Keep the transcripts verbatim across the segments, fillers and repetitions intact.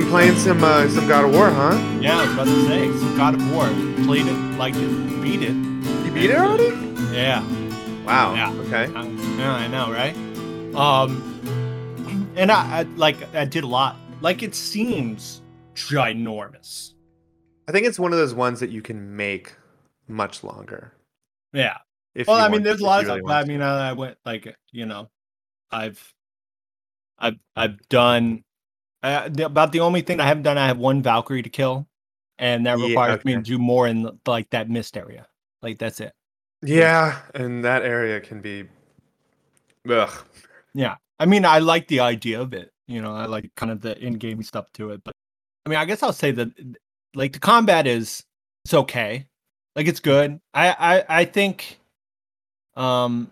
been playing some uh, some God of War, huh? Yeah, I was about to say, some God of War. Played it, liked it, beat it. You beat it already? Yeah. Wow. Yeah. Okay. I, yeah, I know, right? Um, and I, I like I did a lot. Like it seems ginormous. I think it's one of those ones that you can make much longer. Yeah. If well, I mean, there's a lot of stuff. Really I mean, I went like you know, I've, I've, I've done. Uh, about the only thing I haven't done, I have one Valkyrie to kill, and that requires yeah, okay. me to do more in the, like that mist area. Like that's it. Yeah, and that area can be. Ugh. Yeah, I mean, I like the idea of it. You know, I like kind of the in-game stuff to it. But I mean, I guess I'll say that, like, the combat is it's okay. Like it's good. I, I, I think, um,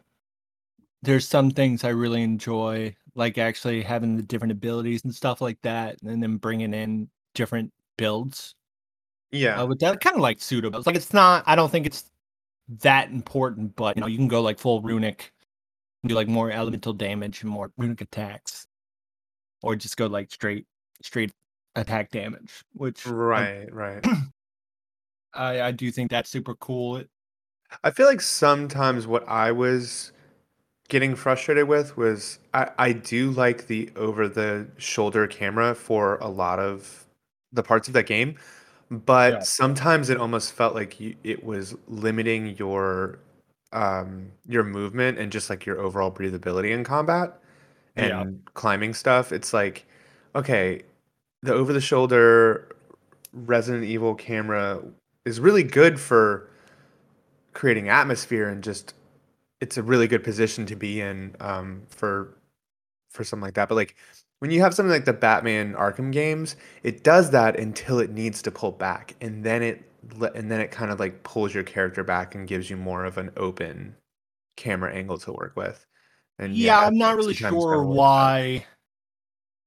there's some things I really enjoy, like actually having the different abilities and stuff like that, and then bringing in different builds. Yeah, uh, with that kind of like pseudo builds. Like it's not. I don't think it's that important, but you know, you can go like full runic, do like more elemental damage and more runic attacks, or just go like straight straight attack damage. Which right, I, right. I, I do think that's super cool. It, I feel like sometimes what I was getting frustrated with was I, I do like the over-the-shoulder camera for a lot of the parts of that game, but yeah. sometimes it almost felt like you, it was limiting your um, your movement and just like your overall breathability in combat and yeah. climbing stuff. It's like, okay, the over-the-shoulder Resident Evil camera is really good for creating atmosphere and just it's a really good position to be in um, for for something like that. But like when you have something like the Batman Arkham games, it does that until it needs to pull back, and then it and then it kind of like pulls your character back and gives you more of an open camera angle to work with. And yeah, yeah I'm not really sure why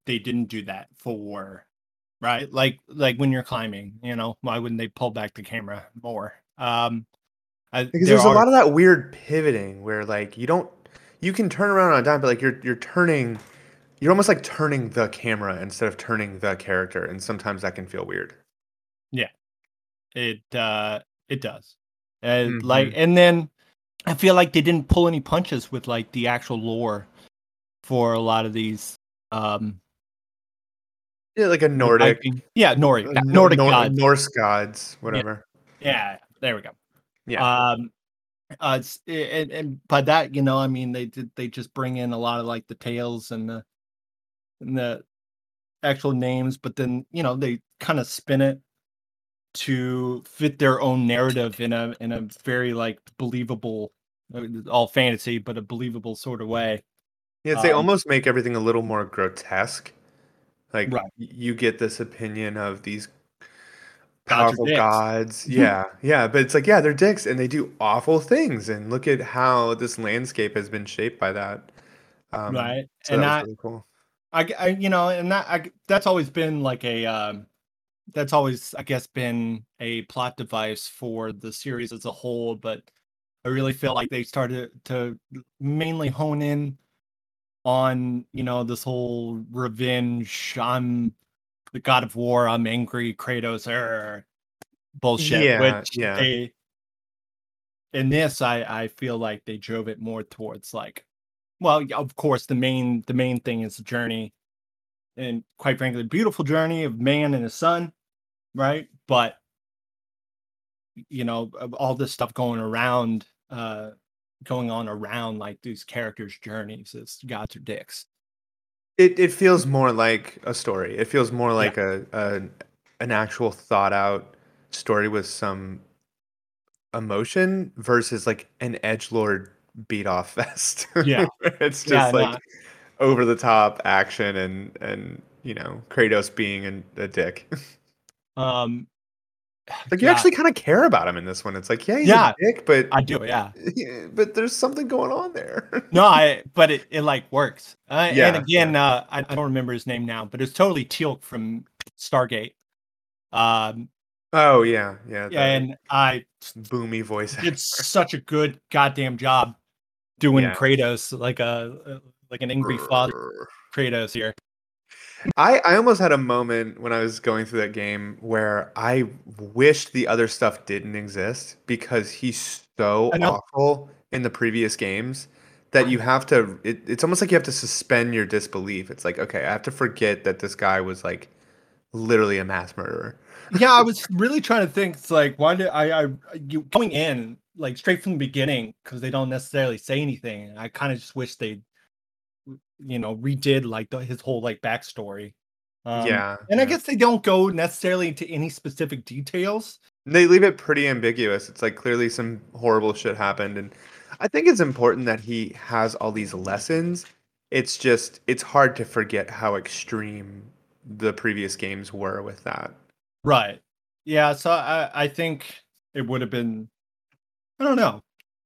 they didn't do that for right, like like when you're climbing, you know, why wouldn't they pull back the camera more? Um, I, because there there's are... a lot of that weird pivoting where like you don't you can turn around on a dime, but like you're you're turning you're almost like turning the camera instead of turning the character, and sometimes that can feel weird. Yeah. It uh it does. Uh, mm-hmm. Like and then I feel like they didn't pull any punches with like the actual lore for a lot of these um yeah, like a Nordic like, yeah, Nordic uh, Nordic Nor- gods. Norse gods, whatever. Yeah, yeah there we go. Yeah. Um, uh, and, and by that, you know, I mean, they did, they just bring in a lot of like the tales and the, and the actual names, but then, you know, they kind of spin it to fit their own narrative in a, in a very like believable, all fantasy, but a believable sort of way. Yeah. They um, almost make everything a little more grotesque. Like right. you get this opinion of these powerful gods, yeah, yeah, but it's like, yeah, they're dicks and they do awful things, and look at how this landscape has been shaped by that. Um, right, so and that I, really cool. I, I, you know, and that I, that's always been like a, um, that's always, I guess, been a plot device for the series as a whole. But I really feel like they started to mainly hone in on, you know, this whole revenge. I'm the God of War, I'm angry, Kratos, er, bullshit. Yeah, which yeah. They, in this, I, I feel like they drove it more towards like, well, of course, the main the main thing is the journey, and quite frankly, the beautiful journey of man and his son, right? But you know, all this stuff going around, uh, going on around like these characters' journeys as gods or dicks. It it feels more like a story. It feels more like yeah. a, a an actual thought out story with some emotion versus like an edgelord beat off fest. Yeah, it's just yeah, like nah. over the top action and and you know Kratos being an, a dick. Um, like you yeah. actually kind of care about him in this one. It's like yeah, he's yeah, a dick, but I do yeah. But there's something going on there. no, I but it, it like works. Uh, yeah, and again, yeah. uh, I, I don't remember his name now, but it's totally Teal'c from Stargate. Um, oh yeah, yeah, yeah, and I boomy voice. Did such a good goddamn job doing yeah. Kratos, like a like an angry father Kratos here. I, I almost had a moment when I was going through that game where I wished the other stuff didn't exist, because he's so I know. awful in the previous games that you have to it, it's almost like you have to suspend your disbelief. It's like, okay, I have to forget that this guy was like literally a mass murderer. Yeah, I was really trying to think, it's like, why did I, I you going in like straight from the beginning, because they don't necessarily say anything. I kind of just wish they, you know, redid like the, his whole like backstory. Um, yeah, and yeah. I guess they don't go necessarily into any specific details. They leave it pretty ambiguous. It's like clearly some horrible shit happened, and I think it's important that he has all these lessons. It's just it's hard to forget how extreme the previous games were with that. Right. Yeah. So I I think it would have been. I don't know.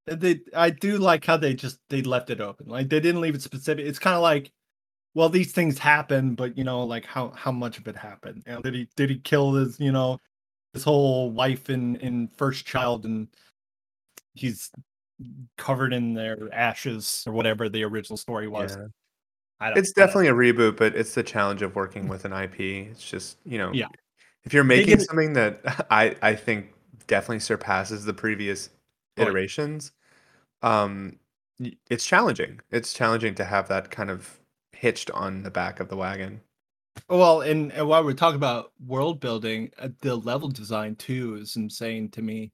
They, I do like how they just they left it open. Like they didn't leave it specific. It's kind of like, well, these things happen, but you know, like how, how much of it happened? You know, did he did he kill his you know his whole wife and, and first child, and he's covered in their ashes or whatever the original story was? Yeah. I don't, it's definitely I don't. a reboot, but it's the challenge of working with an I P. It's just you know, yeah. if you're making it, something that I I think definitely surpasses the previous iterations, um it's challenging it's challenging to have that kind of hitched on the back of the wagon. Well, and, and while we're talking about world building, uh, the level design too is insane to me.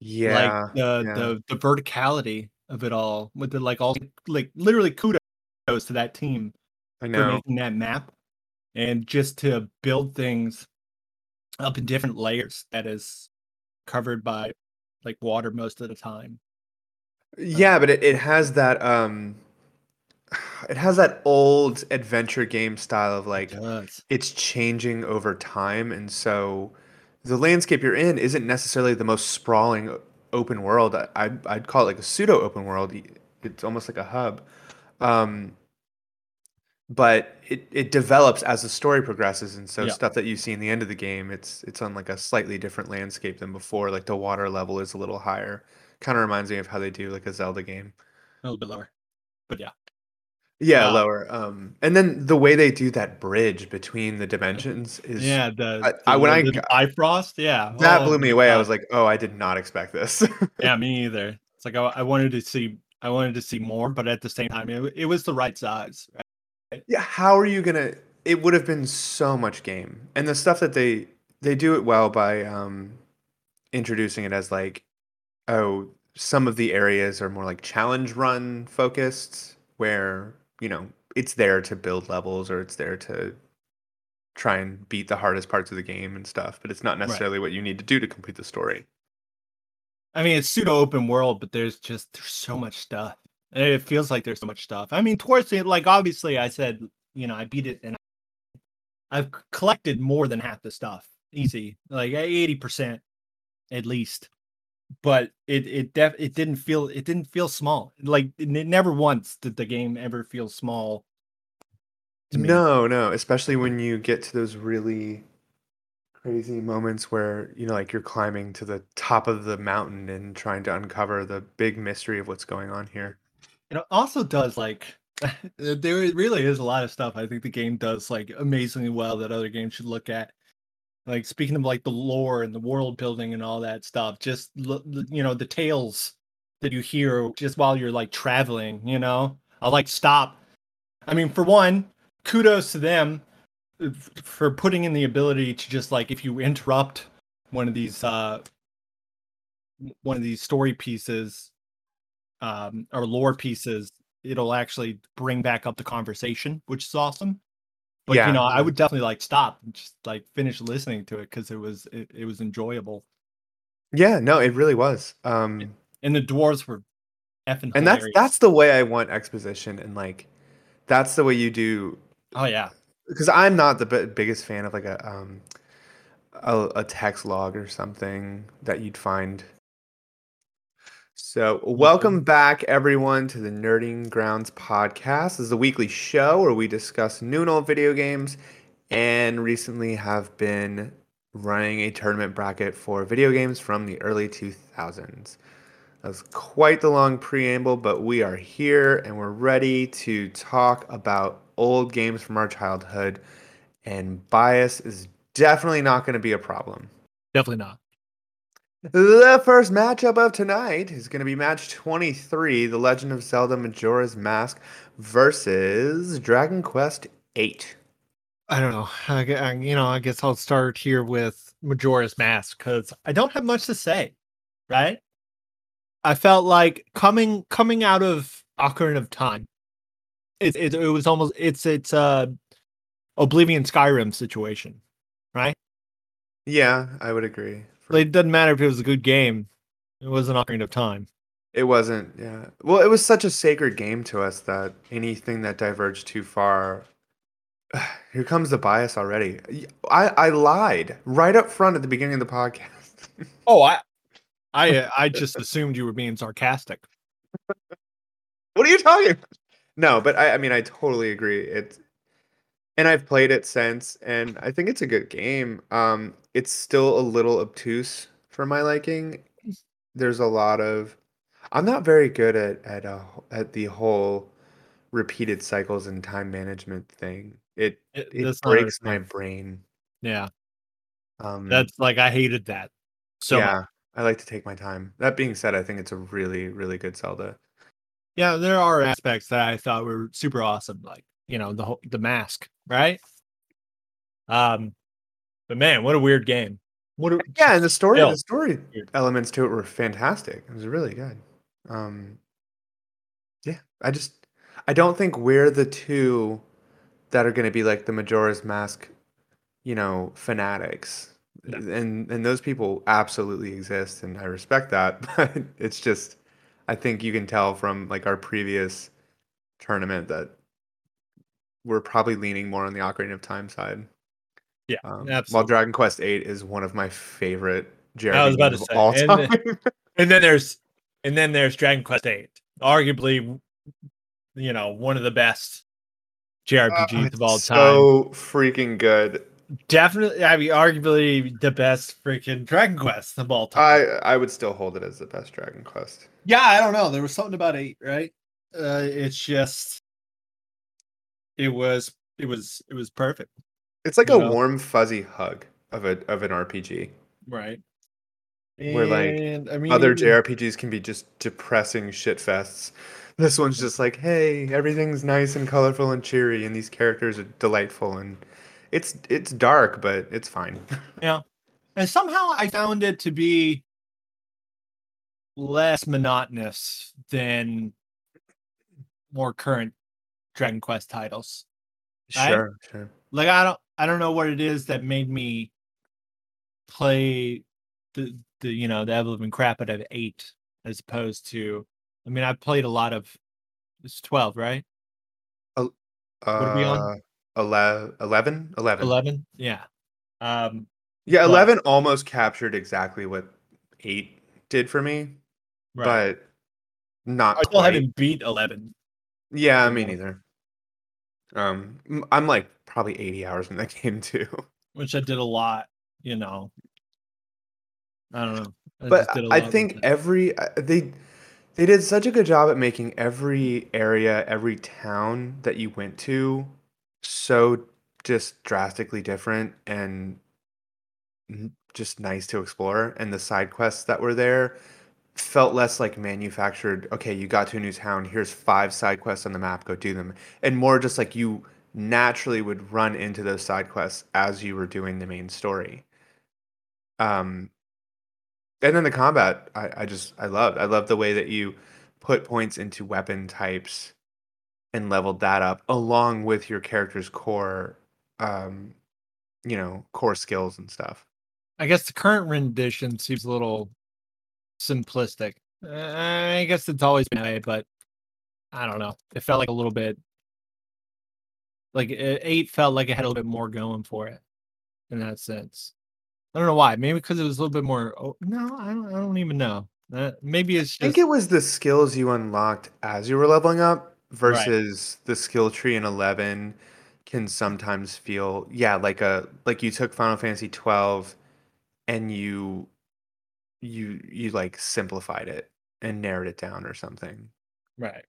Yeah, like the, yeah. the the verticality of it all with the like all like literally kudos to that team I know. for making that map, and just to build things up in different layers that is covered by like water most of the time. Yeah, um, but it, it has that um it has that old adventure game style of like it it's changing over time, and so the landscape you're in isn't necessarily the most sprawling open world. I, I I'd call it like a pseudo open world. It's almost like a hub. Um but it, it develops as the story progresses, and so yeah. stuff that you see in the end of the game, it's it's on like a slightly different landscape than before. Like the water level is a little higher. Kind of reminds me of how they do like a Zelda game. A little bit lower, but yeah. Yeah, uh, lower. Um, and then the way they do that bridge between the dimensions is yeah. The, the I, I, when the, I the Bifrost, yeah, well, that blew me away. Uh, I was like, oh, I did not expect this. Yeah, me either. It's like I, I wanted to see I wanted to see more, but at the same time, it, it was the right size. Right? Yeah, how are you gonna? It would have been so much game, and the stuff that they they do it well by um, introducing it as like, oh, some of the areas are more like challenge run focused, where you know it's there to build levels or it's there to try and beat the hardest parts of the game and stuff, but it's not necessarily right. what you need to do to complete the story. I mean, it's pseudo open world, but there's just there's so much stuff. It feels like there's so much stuff. I mean, towards the like, obviously, I said, you know, I beat it, and I've collected more than half the stuff, easy, like eighty percent at least. But it it def it didn't feel it didn't feel small. Like it never once did the game ever feel small to me. No, no, especially when you get to those really crazy moments where, you know, like you're climbing to the top of the mountain and trying to uncover the big mystery of what's going on here. It also does like there really is a lot of stuff I think the game does like amazingly well that other games should look at. Like speaking of like the lore and the world building and all that stuff, just you know the tales that you hear just while you're like traveling. You know, I like stop. I mean, for one, kudos to them for putting in the ability to just like if you interrupt one of these uh, one of these story pieces. Um, or lore pieces, it'll actually bring back up the conversation, which is awesome. But yeah. you know, I would definitely like stop and just like finish listening to it because it was it, it was enjoyable. Yeah, no, it really was. Um, and, and the dwarves were effing hilarious. And that's that's the way I want exposition, and like that's the way you do. Oh yeah, because I'm not the b- biggest fan of like a um a, a text log or something that you'd find. So welcome back, everyone, to the Nerding Grounds podcast. This is a weekly show where we discuss new and old video games, and recently have been running a tournament bracket for video games from the early two thousands. That was quite the long preamble, but we are here and we're ready to talk about old games from our childhood, and bias is definitely not going to be a problem. Definitely not. The first matchup of tonight is going to be match twenty-three, The Legend of Zelda Majora's Mask versus Dragon Quest eight. I don't know. I, I, you know, I guess I'll start here with Majora's Mask because I don't have much to say, right? I felt like coming coming out of Ocarina of Time, it it, it was almost it's it's a uh, Oblivion Skyrim situation, right? Yeah, I would agree. It doesn't matter if it was a good game. It wasn't Ocarina of Time. It wasn't, yeah. Well, it was such a sacred game to us that anything that diverged too far... Here comes the bias already. I, I lied right up front at the beginning of the podcast. Oh, I I, I just assumed you were being sarcastic. What are you talking about? No, but I, I mean, I totally agree. It's... And I've played it since, and I think it's a good game. Um, it's still a little obtuse for my liking. There's a lot of... I'm not very good at at, a, at the whole repeated cycles and time management thing. It it, it breaks my brain. Yeah. Um, That's like, I hated that. So yeah, much. I like to take my time. That being said, I think it's a really, really good Zelda. Yeah, there are aspects that I thought were super awesome, like, you know, the whole, the mask, right? Um, but man, what a weird game! What a, yeah, and the story, still. the story elements to it were fantastic. It was really good. Um, yeah, I just I don't think we're the two that are going to be like the Majora's Mask, you know, fanatics, no. and and those people absolutely exist, and I respect that. But it's just, I think you can tell from like our previous tournament that we're probably leaning more on the Ocarina of Time side. Yeah, um, absolutely. While Dragon Quest eight is one of my favorite Jeremy I was about to say, all and, time. Then, and then there's and then there's Dragon Quest eight, arguably, you know, one of the best J R P Gs uh, of all time. So freaking good. Definitely, I mean, arguably the best freaking Dragon Quest of all time. I I would still hold it as the best Dragon Quest. Yeah, I don't know. There was something about eight, right? Uh, it's just. It was, it was, it was perfect. It's like you a know? warm, fuzzy hug of a of an R P G, right? Where and, like I mean, other J R P Gs can be just depressing shit fests. This one's just like, hey, everything's nice and colorful and cheery, and these characters are delightful, and it's it's dark, but it's fine. Yeah, and somehow I found it to be less monotonous than more current Dragon Quest titles. Right? Sure, sure. Like I don't I don't know what it is that made me play the the you know the Evelyn crap out of eight as opposed to I mean I've played a lot of it's twelve, right? Uh, what are we on? eleven eleven yeah. Um yeah, well, eleven almost captured exactly what eight did for me. Right. But not I still quite. haven't beat eleven. Yeah, me neither. Um, I'm like probably eighty hours in that game too, which I did a lot. You know, I don't know. I but just did a lot I think every they they did such a good job at making every area, every town that you went to, so just drastically different and just nice to explore. And the side quests that were there felt less like manufactured, okay, you got to a new town, here's five side quests on the map, go do them. And more just like you naturally would run into those side quests as you were doing the main story. Um, and then the combat, I, I just, I loved. I loved the way that you put points into weapon types and leveled that up along with your character's core, um, you know, core skills and stuff. I guess the current rendition seems a little simplistic. Uh, I guess it's always been that way, but I don't know. It felt like a little bit like it, eight felt like it had a little bit more going for it in that sense. I don't know why. Maybe because it was a little bit more. Oh, no, I don't. I don't even know. Uh, maybe it's. Just, I think it was the skills you unlocked as you were leveling up versus right. The skill tree in eleven can sometimes feel yeah like a like you took Final Fantasy twelve and you. you you like simplified it and narrowed it down or something, right?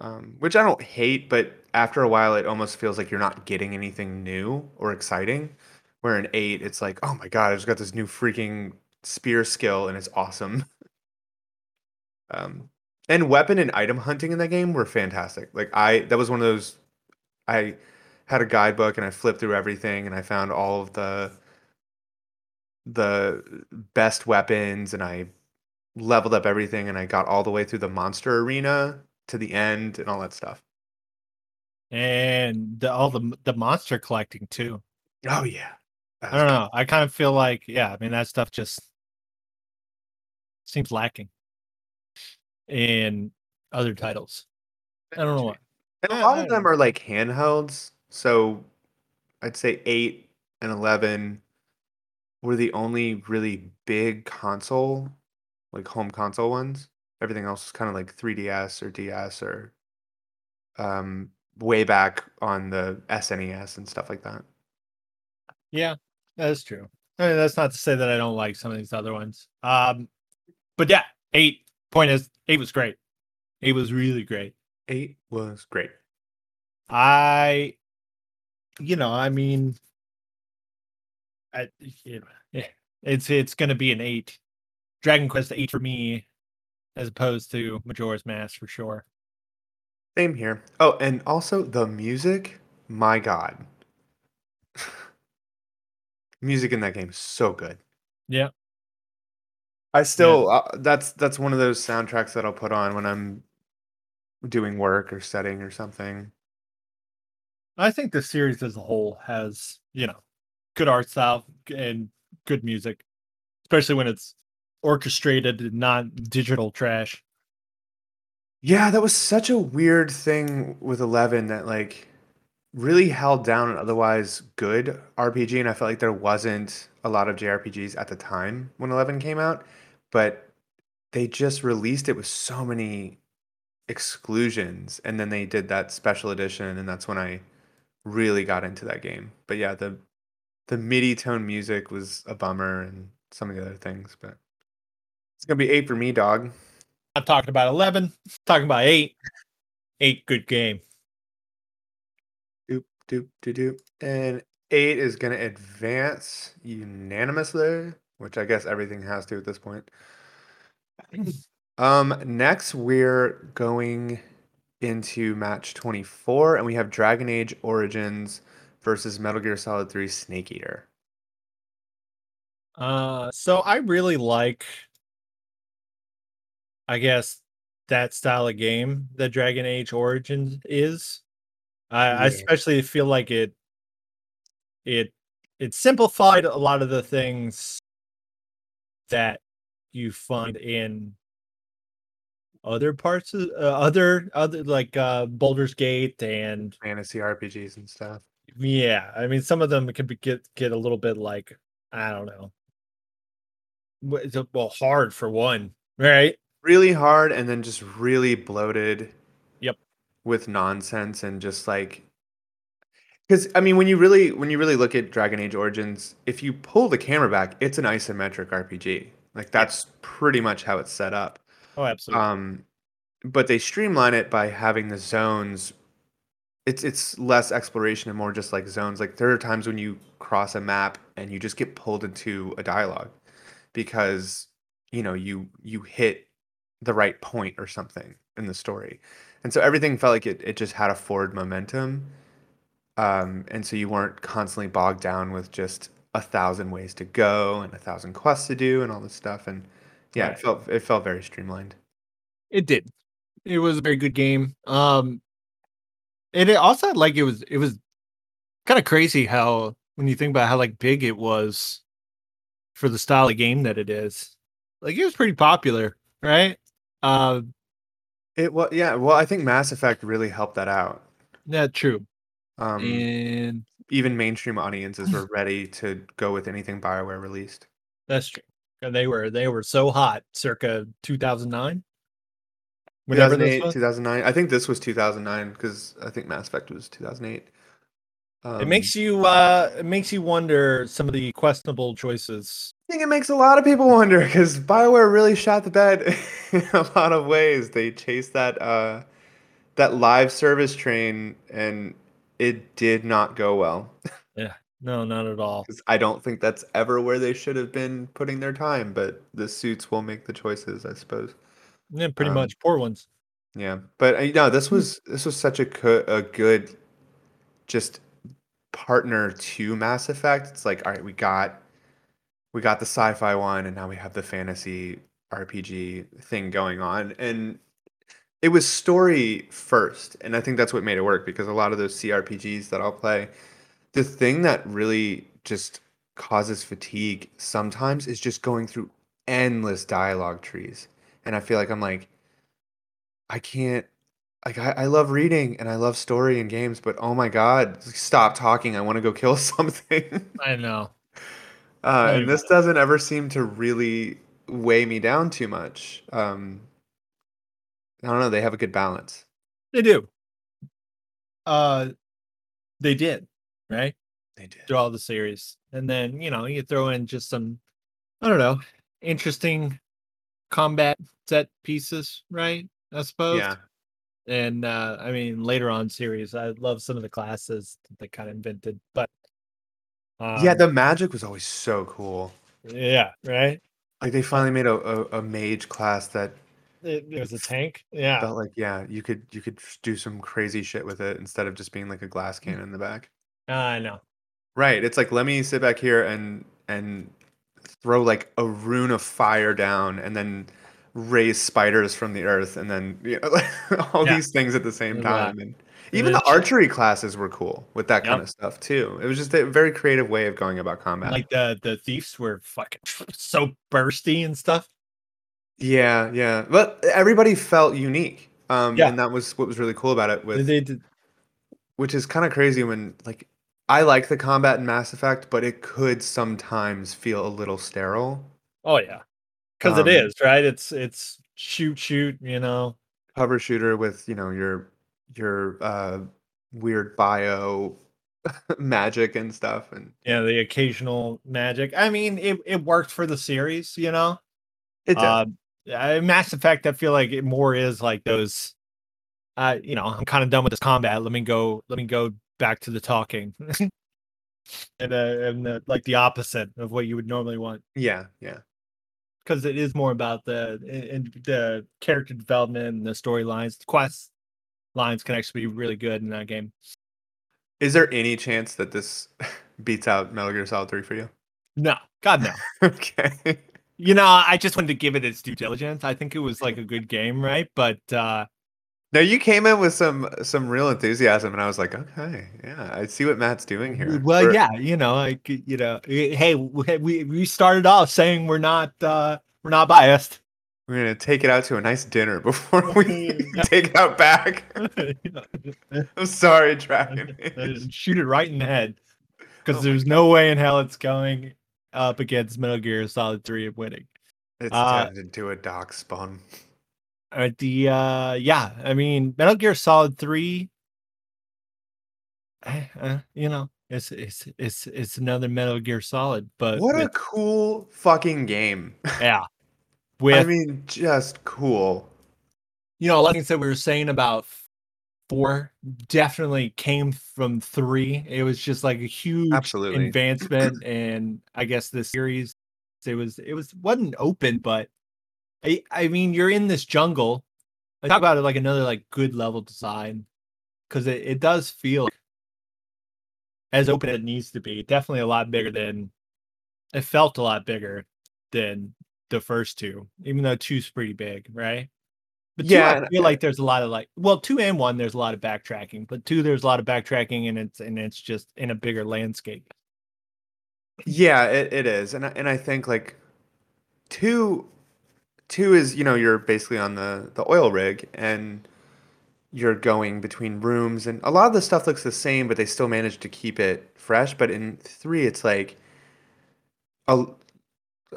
um, which I don't hate, but after a while it almost feels like you're not getting anything new or exciting. Where in eight, it's like, oh my god, I just got this new freaking spear skill and it's awesome. Um, and weapon and item hunting in that game were fantastic. Like I, that was one of those. I had a guidebook and I flipped through everything and I found all of the the best weapons and I leveled up everything and I got all the way through the monster arena to the end and all that stuff. And the, all the the monster collecting too. Oh yeah. That's I don't know. I kind of feel like, yeah, I mean, that stuff just seems lacking in other titles. I don't know why. And a lot of them are like handhelds. So I'd say eight and eleven were the only really big console, like home console ones. Everything else is kind of like three D S or D S or um, way back on the S N E S and stuff like that. Yeah, that's true. I mean, that's not to say that I don't like some of these other ones. Um, but yeah, eight point is eight was great. Eight was really great. Eight was great. I, you know, I mean, I, you know, yeah, it's it's going to be an eight. Dragon Quest eight for me, as opposed to Majora's Mask for sure. Same here. Oh, and also the music. My God. Music in that game is so good. Yeah. I still, yeah. Uh, that's that's one of those soundtracks that I'll put on when I'm doing work or studying or something. I think the series as a whole has, you know, good art style and good music, especially when it's orchestrated and not digital trash. Yeah, that was such a weird thing with eleven that, like, really held down an otherwise good R P G, and I felt like there wasn't a lot of J R P Gs at the time when eleven came out, but they just released it with so many exclusions, and then they did that special edition, and that's when I really got into that game. But yeah, the the MIDI tone music was a bummer, and some of the other things, but it's gonna be eight for me, dog. I'm talking about eleven, I'm talking about eight. Eight, good game. Doop, doop, doop. And eight is going to advance unanimously, which I guess everything has to at this point. Um, next, we're going into match twenty-four, and we have Dragon Age Origins versus Metal Gear Solid three Snake Eater. Uh, so I really like, I guess, that style of game that Dragon Age Origins is. I, yeah. I especially feel like it, it, it simplified a lot of the things that you find in other parts of uh, other other like uh, Baldur's Gate and fantasy R P Gs and stuff. Yeah, I mean, some of them can be, get get a little bit like, I don't know, well, hard for one, right? Really hard, and then just really bloated with nonsense and just like, because I mean, when you really when you really look at Dragon Age Origins, if you pull the camera back, it's an isometric R P G. Like that's pretty much how it's set up. Oh, absolutely. Um, but they streamline it by having the zones. It's it's less exploration and more just like zones. Like there are times when you cross a map and you just get pulled into a dialogue because you know you you hit the right point or something in the story. And so everything felt like it, it just had a forward momentum. Um, and so you weren't constantly bogged down with just a thousand ways to go and a thousand quests to do and all this stuff. And yeah, right. it felt it felt very streamlined. It did. It was a very good game. Um, and it also like it was it was kind of crazy how when you think about how like big it was for the style of game that it is, like it was pretty popular, right? Uh, It was, yeah, well, I think Mass Effect really helped that out. Yeah, true. Um, and even mainstream audiences were ready to go with anything Bioware released. That's true. And they were they were so hot circa two thousand nine. Whenever two thousand eight, two thousand nine. I think this was two thousand nine because I think Mass Effect was two thousand eight. Um, it makes you uh, it makes you wonder some of the questionable choices. I think it makes a lot of people wonder because BioWare really shot the bed in a lot of ways. They chased that uh, that live service train, and it did not go well. Yeah, no, not at all. I don't think that's ever where they should have been putting their time, but the suits will make the choices, I suppose. Yeah, pretty um, much poor ones. Yeah, but you know, this was this was such a co- a good just partner to Mass Effect. It's like, all right, we got we got the sci-fi one, and now we have the fantasy R P G thing going on, and it was story first, and I think that's what made it work, because a lot of those C R P Gs that I'll play, the thing that really just causes fatigue sometimes is just going through endless dialogue trees, and I feel like I'm like, I can't, like, I, I love reading and I love story and games, but oh my God, stop talking. I want to go kill something. I know. Uh, no, and this know. doesn't ever seem to really weigh me down too much. Um, I don't know. They have a good balance. They do. Uh, they did, right? They did. Through all the series. And then, you know, you throw in just some, I don't know, interesting combat set pieces, right? I suppose. Yeah. And uh, I mean, later on series, I love some of the classes that they kind of invented, but um, yeah, the magic was always so cool. Yeah, right. Like they finally made a, a, a mage class that it, it was a tank. Yeah. Felt like yeah, you could you could do some crazy shit with it instead of just being like a glass cannon in the back. I uh, know. Right. It's like, let me sit back here and and throw like a rune of fire down, and then raise spiders from the earth, and then you know, like, all yeah. these things at the same time. And even the archery classes were cool with that yep. kind of stuff too. It was just a very creative way of going about combat. Like the the thieves were fucking so bursty and stuff. Yeah, yeah, but everybody felt unique, um, yeah. and that was what was really cool about it. With they did, which is kind of crazy when like I like the combat in Mass Effect, but it could sometimes feel a little sterile. Oh yeah. Because um, it is, right? It's it's shoot, shoot, you know. Cover shooter with, you know, your your uh, weird bio magic and stuff. And yeah, the occasional magic. I mean, it, it worked for the series, you know? It did. Uh, Mass Effect, I feel like it more is like those, uh, you know, I'm kind of done with this combat. Let me go, let me go back to the talking. and uh, and the, like the opposite of what you would normally want. Yeah, yeah. Because it is more about the and the character development and the storylines. The quest lines can actually be really good in that game. Is there any chance that this beats out Metal Gear Solid three for you? No. God, no. Okay. You know, I just wanted to give it its due diligence. I think it was like a good game, right? But... Uh, now, you came in with some some real enthusiasm, and I was like, okay, yeah, I see what Matt's doing here. Well, we're... yeah, you know, like, you know, hey, we we started off saying we're not uh, we're not biased. We're gonna take it out to a nice dinner before we take it out back. I'm sorry, Dragon. Shoot it right in the head, because oh there's no way in hell it's going up against Metal Gear Solid three of winning. It's uh, turned into a dock spawn. At the uh yeah I mean Metal Gear Solid three, uh, uh, you know, it's it's it's it's another Metal Gear Solid, but what with, a cool fucking game. Yeah, with, I mean, just cool, you know, like I said, we were saying about four definitely came from three. It was just like a huge Absolutely. advancement, and I guess the series, it was it was wasn't open, but I, I mean, you're in this jungle. I talk about it like another like good level design, because it, it does feel as open as it needs to be. Definitely a lot bigger than it felt a lot bigger than the first two, even though two's pretty big, right? But two, yeah, I feel like there's a lot of like well, two and one there's a lot of backtracking, but two there's a lot of backtracking, and it's and it's just in a bigger landscape. Yeah, it, it is, and I, and I think like two. Two is, you know, you're basically on the, the oil rig, and you're going between rooms, and a lot of the stuff looks the same, but they still manage to keep it fresh. But in three, it's like, a,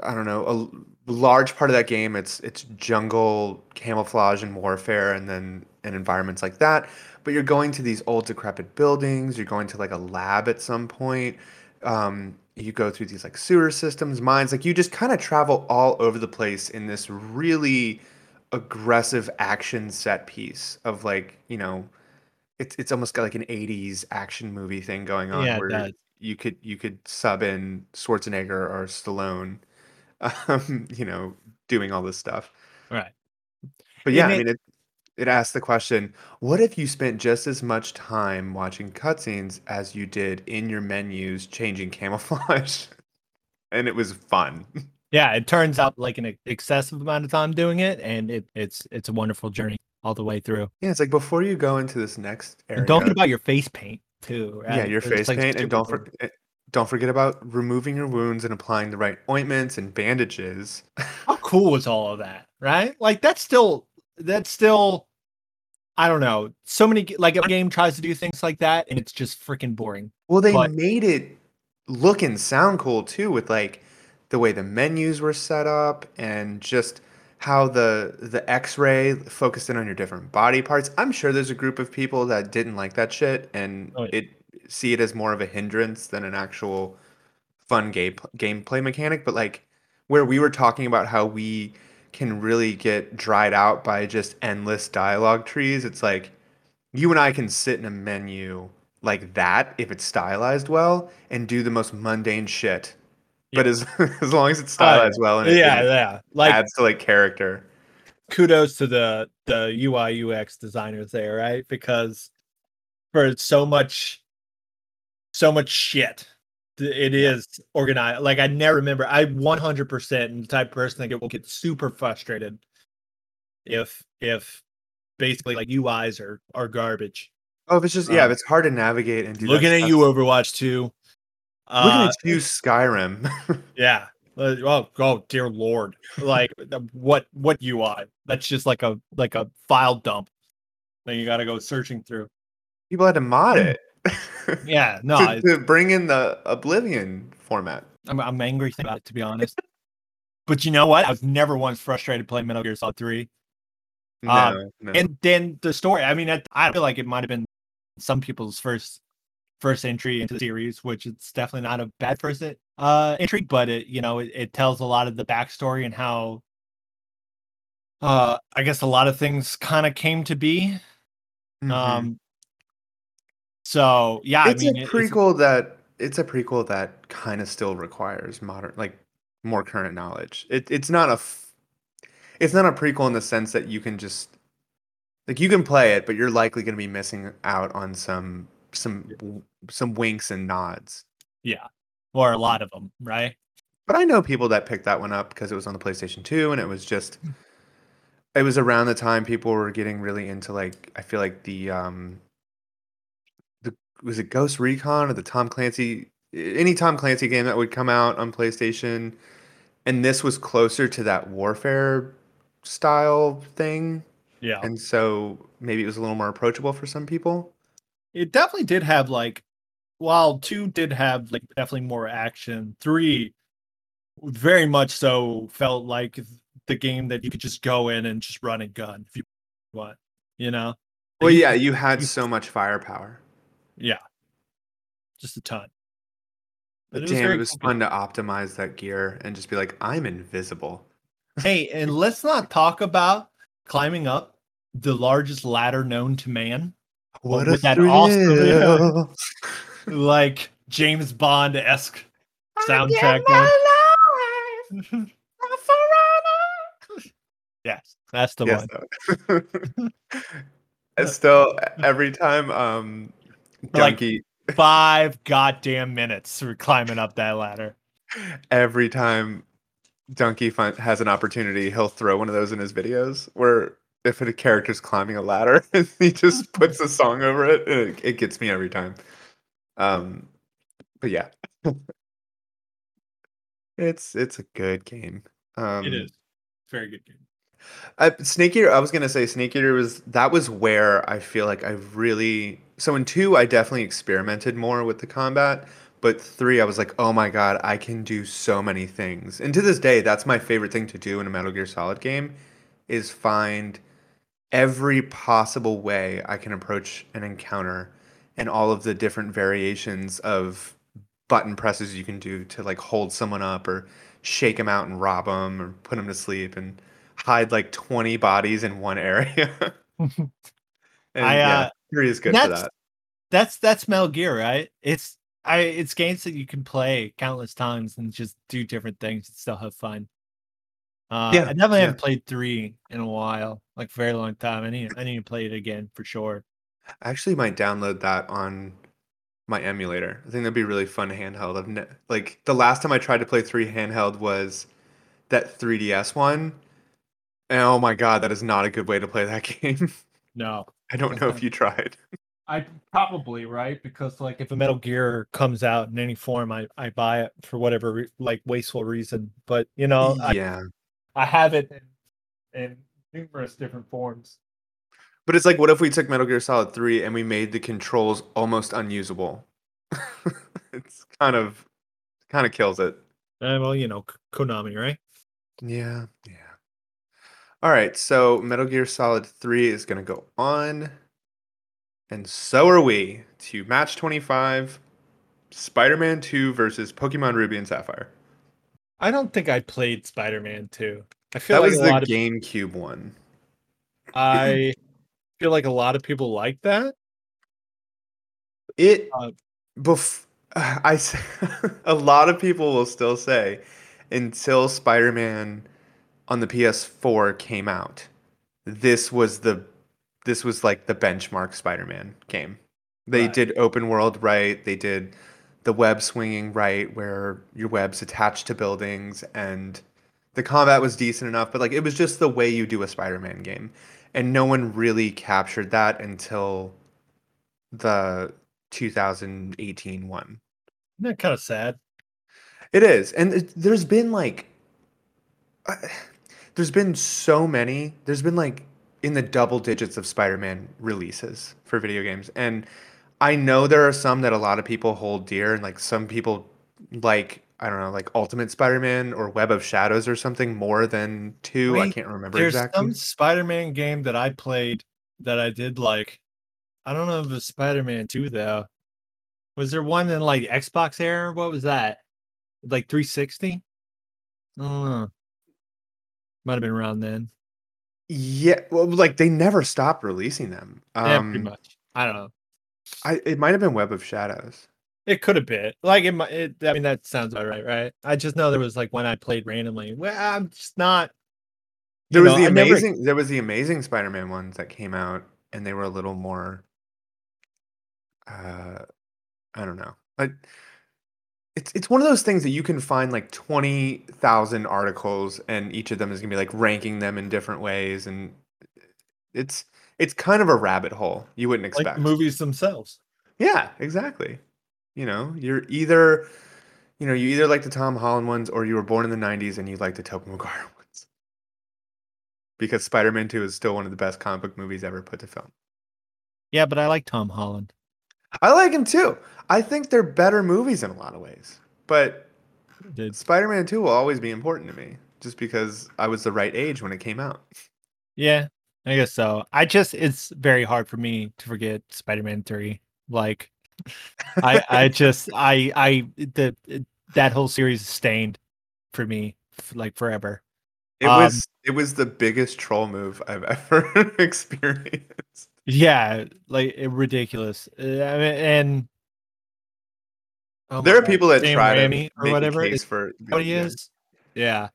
I don't know, a large part of that game, it's it's jungle, camouflage, and warfare, and then and environments like that. But you're going to these old decrepit buildings. You're going to like a lab at some point. Um, you go through these like sewer systems, mines, like you just kind of travel all over the place in this really aggressive action set piece of, like, you know, it's it's almost got like an eighties action movie thing going on, yeah, where you could you could sub in Schwarzenegger or Stallone, um, you know, doing all this stuff. Right. But yeah, it I mean, it, it asks the question, what if you spent just as much time watching cutscenes as you did in your menus changing camouflage? And it was fun. Yeah, it turns out like an excessive amount of time doing it, and it, it's it's a wonderful journey all the way through. Yeah, it's like before you go into this next area. And don't forget about your face paint too. Right? Yeah, your There's face like paint, and don't for, don't forget about removing your wounds and applying the right ointments and bandages. How cool was all of that, right? Like that's still that's still, I don't know. So many like a game tries to do things like that, and it's just freaking boring. Well, they but, made it look and sound cool too, with like the way the menus were set up and just how the the X-ray focused in on your different body parts. I'm sure there's a group of people that didn't like that shit and oh, yeah. it see it as more of a hindrance than an actual fun game gameplay mechanic. But like where we were talking about how we can really get dried out by just endless dialogue trees, it's like you and I can sit in a menu like that if it's stylized well and do the most mundane shit. But as as long as it's stylized uh, well and it, yeah, it yeah. Like, adds to like character. Kudos to the the U I U X designers there, right? Because for so much, so much shit, it is organized. Like I never remember. I one hundred percent am the type of person that will get super frustrated if if basically like U Is are are garbage. Oh, if it's just um, yeah, if it's hard to navigate and do. Looking at you, Overwatch two. We're gonna choose Skyrim. yeah. Oh, oh, dear Lord! Like what? What U I? That's just like a like a file dump that you got to go searching through. People had to mod it. yeah. No. to, to bring in the Oblivion format. I'm I'm angry about it, to be honest. But you know what? I was never once frustrated playing Metal Gear Solid three. No, um, no. And then the story. I mean, I, I feel like it might have been some people's first. first entry into the series, which it's definitely not a bad first uh entry, but it you know it, it tells a lot of the backstory and how uh I guess a lot of things kind of came to be. Mm-hmm. um so yeah it's I mean a prequel it's, that it's a prequel that kind of still requires modern like more current knowledge. It, it's not a it's not a prequel in the sense that you can just like you can play it, but you're likely going to be missing out on some some some winks and nods, yeah, or a lot of them, right? But I know people that picked that one up because it was on the PlayStation two, and it was just it was around the time people were getting really into like I feel like the um the was it Ghost Recon or the Tom Clancy any Tom Clancy game that would come out on PlayStation, and this was closer to that warfare style thing, yeah, and so maybe it was a little more approachable for some people. It definitely did have like, while two did have like definitely more action, three very much so felt like the game that you could just go in and just run and gun if you want, you know? Well, and yeah, you had you, so much firepower. Yeah, just a ton. But, but it damn, was it was cool. Fun to optimize that gear and just be like, I'm invisible. Hey, and let's not talk about climbing up the largest ladder known to man. What with that awesome, like James Bond-esque soundtrack. yes, that's the yes, one. That. Still, every time, um, Donkey like five goddamn minutes for climbing up that ladder. Every time Donkey has an opportunity, he'll throw one of those in his videos where. If a character's climbing a ladder, he just puts a song over it, and it, it gets me every time. Um, but yeah, it's it's a good game. Um, it is very good game. Uh, Snake Eater. I was gonna say Snake Eater was that was where I feel like I really so in two I definitely experimented more with the combat, but three I was like, oh my god, I can do so many things, and to this day that's my favorite thing to do in a Metal Gear Solid game is find every possible way I can approach an encounter and all of the different variations of button presses you can do to like hold someone up or shake them out and rob them or put them to sleep and hide like twenty bodies in one area. And, I, uh, yeah, three is good for that. That's that's Metal Gear, right? It's I it's games that you can play countless times and just do different things and still have fun. Uh, yeah, I definitely yeah. haven't played three in a while, like a very long time. I need I need to play it again for sure. I actually might download that on my emulator. I think that'd be really fun handheld. I've ne- like the last time I tried to play three handheld was that three D S one. And oh my god, that is not a good way to play that game. No. I don't know if you tried. I probably, right? Because like if a Metal Gear comes out in any form, I, I buy it for whatever re- like wasteful reason. But you know, yeah. I, I have it in, in numerous different forms. But it's like, what if we took Metal Gear Solid three and we made the controls almost unusable? It's kind of, kind of kills it. Uh, well, you know, Konami, right? Yeah, yeah. All right, so Metal Gear Solid three is going to go on, and so are we to match twenty-five, Spider-Man two versus Pokemon Ruby and Sapphire. I don't think I played Spider-Man two. I feel that like was a the lot of... GameCube one. I. feel like a lot of people like that it uh, bef- I a lot of people will still say until Spider-Man on the P S four came out, this was the this was like the benchmark Spider-Man game. They right. did open world right, they did the web swinging right where your web's attached to buildings, and the combat was decent enough, but like it was just the way you do a Spider-Man game. And no one really captured that until the two thousand eighteen one. Isn't that kind of sad? It is. And it, there's been like, uh, there's been so many, there's been like in the double digits of Spider-Man releases for video games. And I know there are some that a lot of people hold dear, and like some people like, I don't know, like Ultimate Spider-Man or Web of Shadows or something more than two. Wait, I can't remember there's exactly. There's some Spider-Man game that I played that I did like. I don't know if it was Spider-Man two, though. Was there one in like Xbox era? What was that? Like three sixty? I don't know. Might have been around then. Yeah, well, like they never stopped releasing them. Um, yeah, pretty much. I don't know. I It might have been Web of Shadows. It could have been like it, it. I mean, that sounds about right, right? I just know there was like one I played randomly. Well, I'm just not. There was know, the I amazing. Never... There was the amazing Spider-Man ones that came out, and they were a little more. Uh, I don't know. I, it's it's one of those things that you can find like twenty thousand articles, and each of them is gonna be like ranking them in different ways, and it's it's kind of a rabbit hole you wouldn't expect. Like movies themselves. Yeah, exactly. You know, you're either, you know, you either like the Tom Holland ones, or you were born in the nineties and you like the Tobey Maguire ones. Because Spider-Man two is still one of the best comic book movies ever put to film. Yeah, but I like Tom Holland. I like him too. I think they're better movies in a lot of ways. But Dude. Spider-Man two will always be important to me, just because I was the right age when it came out. Yeah, I guess so. I just, it's very hard for me to forget Spider-Man three. Like... I, I just I I the that whole series is stained for me like forever. It um, was it was the biggest troll move I've ever experienced. Yeah, like it, ridiculous. I mean, and oh there are God, people that Sam try Raimi to make or whatever a case for what he is. Yeah,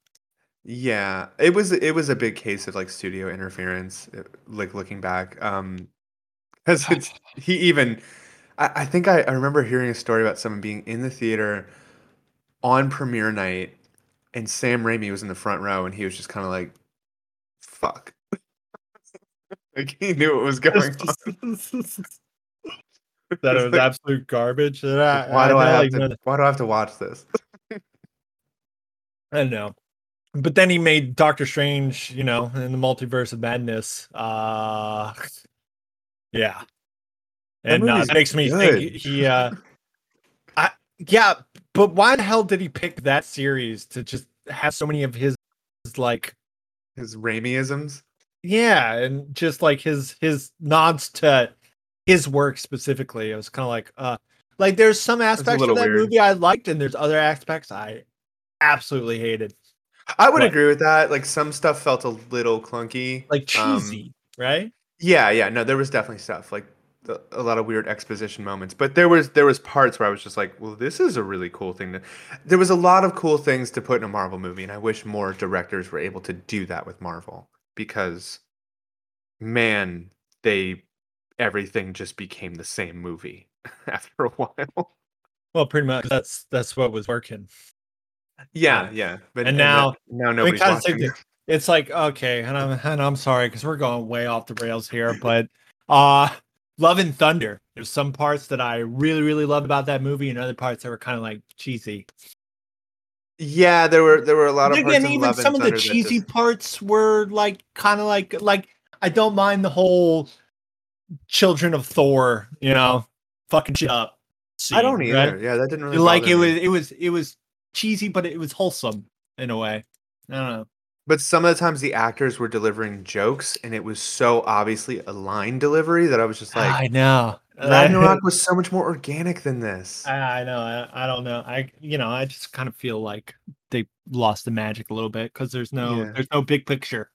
yeah. It was it was a big case of like studio interference. Like looking back, um, because it's he even. I think I, I remember hearing a story about someone being in the theater on premiere night, and Sam Raimi was in the front row, and he was just kind of like, fuck. Like he knew what was going on. That it was like, absolute garbage. And I, why do I, I have like, to, why do I have to watch this? I don't know. But then he made Doctor Strange, you know, in the Multiverse of Madness. Uh, yeah. And that uh, that makes me good. think he, uh, I yeah, but why the hell did he pick that series to just have so many of his, his like, his Raimi-isms? Yeah, and just like his his nods to his work specifically. It was kind of like, uh, like there's some aspects of that weird movie I liked, and there's other aspects I absolutely hated. I would what? agree with that. Like, some stuff felt a little clunky, like cheesy, um, right? Yeah, yeah. No, there was definitely stuff like the, a lot of weird exposition moments, but there was there was parts where I was just like, well, this is a really cool thing. To... There was a lot of cool things to put in a Marvel movie, and I wish more directors were able to do that with Marvel, because, man, they everything just became the same movie after a while. Well, pretty much. That's that's what was working. Yeah, yeah. But and, and now, now nobody's watching. It. It's like, okay, and I'm and I'm sorry because we're going way off the rails here, but uh Love and Thunder. There's some parts that I really, really loved about that movie, and other parts that were kind of like cheesy. Yeah, there were there were a lot of parts. And even Love some and of the cheesy just... parts were like kind of like like I don't mind the whole Children of Thor, you know, fucking shit up. Scene, I don't either. Right? Yeah, that didn't really like it me. was it was it was cheesy, but it was wholesome in a way. I don't know. But some of the times the actors were delivering jokes, and it was so obviously a line delivery that I was just like, I know. Ragnarok was so much more organic than this. I, I know. I, I don't know. I you know I just kind of feel like they lost the magic a little bit because there's no yeah. there's no big picture.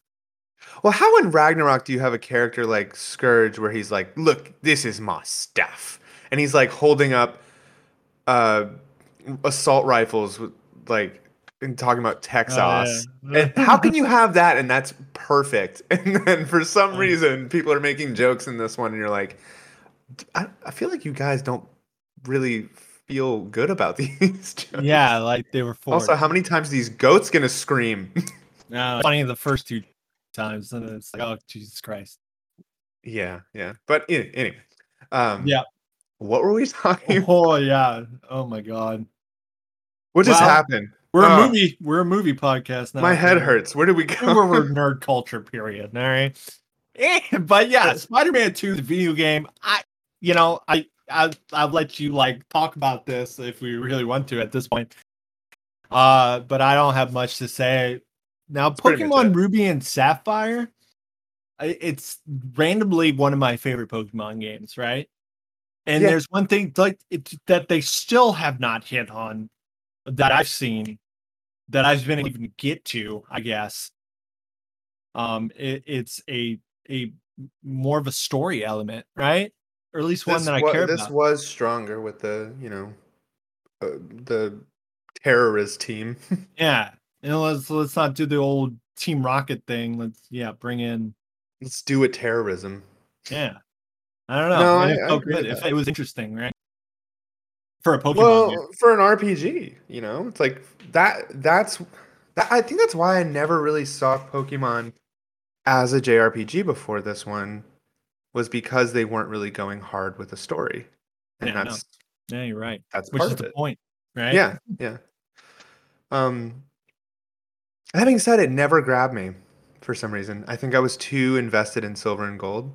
Well, how in Ragnarok do you have a character like Scourge where he's like, look, this is my stuff, and he's like holding up uh, assault rifles with like and talking about Texas. Oh, yeah. And how can you have that and that's perfect? And then for some reason, people are making jokes in this one, and you're like, I, I feel like you guys don't really feel good about these jokes. Yeah, like they were forced. Also, how many times are these goats gonna scream? No, it's funny the first two times, and then it's like, oh, Jesus Christ. Yeah, yeah. But anyway. Um, yeah. What were we talking about? Oh, yeah. Oh, my God. What just well, happened? We're oh. a movie. We're a movie podcast now. My head hurts. Where did we go? We're, we're nerd culture. Period. All right. And, but yeah, Spider-Man two, the video game. I, you know, I, I, I'll let you like talk about this if we really want to at this point. Uh, but I don't have much to say now. It's Pokemon Ruby and Sapphire. It's randomly one of my favorite Pokemon games, right? And yeah. there's one thing like it, that they still have not hit on that I've seen. That I've been able to even get to, I guess. Um, it, it's a a more of a story element, right? Or at least this one that was, I care this about. This was stronger with the you know uh, the terrorist team. Yeah, and let's let's not do the old Team Rocket thing. Let's yeah, bring in. Let's do a terrorism. Yeah, I don't know. No, I, I agree if it was interesting, right? For a Pokemon well, game. For an R P G, you know, it's like that. That's, that, I think that's why I never really saw Pokemon as a J R P G before this one, was because they weren't really going hard with the story, and yeah, that's no. yeah, you're right. That's which part is of the it. point, right? Yeah, yeah. Um, having said it, never grabbed me for some reason. I think I was too invested in Silver and Gold.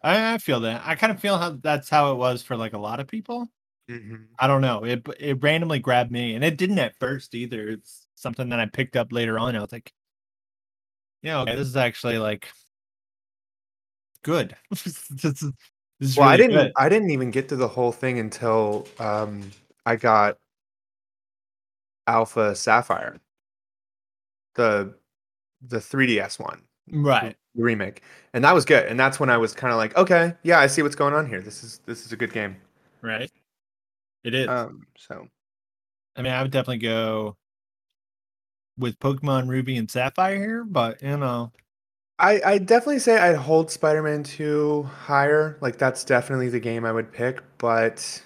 I, I feel that. I kind of feel how that's how it was for like a lot of people. Mm-hmm. I don't know. It it randomly grabbed me, and it didn't at first either. It's something that I picked up later on. I was like, "Yeah, okay, this is actually like good." this is, this is well, really I didn't. Good. I didn't even get to the whole thing until um, I got Alpha Sapphire, the the three D S one, right? The remake, and that was good. And that's when I was kind of like, "Okay, yeah, I see what's going on here. This is this is a good game." Right. It is. Um, so, I mean, I would definitely go with Pokemon Ruby and Sapphire here, but you know, I I definitely say I'd hold Spider-Man two higher. Like that's definitely the game I would pick. But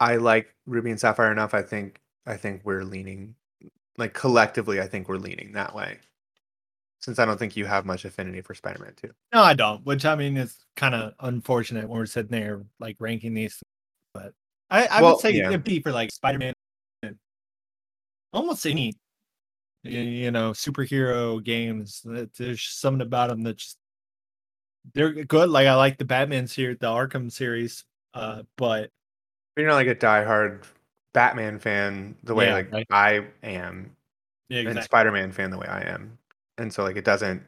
I like Ruby and Sapphire enough. I think I think we're leaning like collectively. I think we're leaning that way, since I don't think you have much affinity for Spider-Man two. No, I don't. Which I mean, it's kind of unfortunate when we're sitting there like ranking these. But I, I well, would say yeah. it'd be for like Spider-Man, almost any, you know, superhero games. There's something about them that just, they're good. Like I like the Batman series, the Arkham series, uh, but you're not like a diehard Batman fan the way yeah, like right. I am, yeah, exactly. and Spider-Man fan the way I am, and so like it doesn't.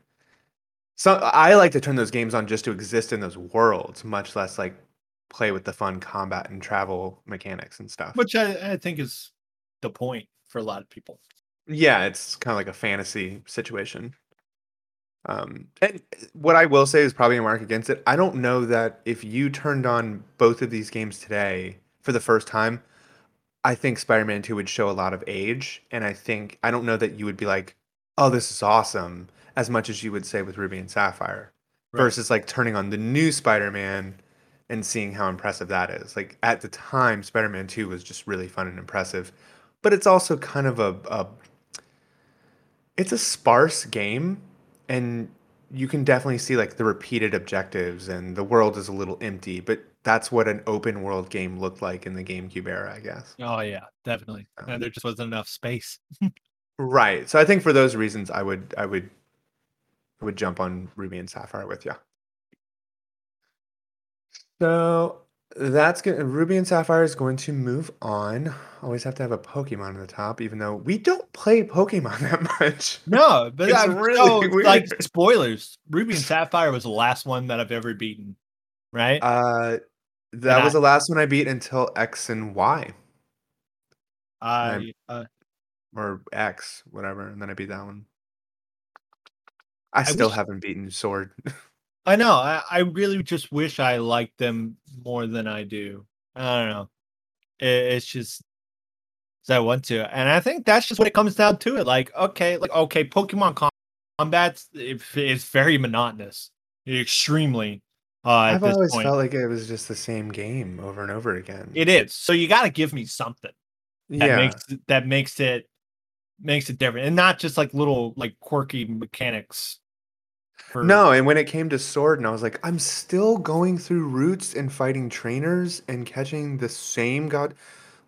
So I like to turn those games on just to exist in those worlds, much less like. Play with the fun combat and travel mechanics and stuff, which I, I think is the point for a lot of people. Yeah, it's kind of like a fantasy situation. Um, and what I will say is probably a mark against it. I don't know that if you turned on both of these games today for the first time, I think Spider-Man two would show a lot of age. And I think, I don't know that you would be like, oh, this is awesome, as much as you would say with Ruby and Sapphire, right, versus like turning on the new Spider-Man and seeing how impressive that is. Like at the time, Spider-Man two was just really fun and impressive, but it's also kind of a, a it's a sparse game. And you can definitely see like the repeated objectives and the world is a little empty, but that's what an open world game looked like in the GameCube era, I guess. Oh yeah, definitely. Um, and there just wasn't enough space. Right. So I think for those reasons, I would, I would, I would jump on Ruby and Sapphire with you. So that's good. Ruby and Sapphire is going to move on. Always have to have a Pokemon at the top, even though we don't play Pokemon that much. No, but it's I'm, really no, like spoilers. Ruby and Sapphire was the last one that I've ever beaten, right? Uh, that and was I, the last one I beat until X and Y. Uh, and I, uh, or X, whatever, and then I beat that one. I, I still wish- haven't beaten Sword. I know. I, I really just wish I liked them more than I do. I don't know. It, it's just because I want to. And I think that's just what it comes down to it. Like, okay, like okay, Pokemon combat it, it's very monotonous. Extremely. Uh, I've always point. felt like it was just the same game over and over again. It is. So you got to give me something that yeah. makes that makes it makes it different, and not just like little like quirky mechanics. For... No, and when it came to Sword, and I was like, I'm still going through routes and fighting trainers and catching the same god.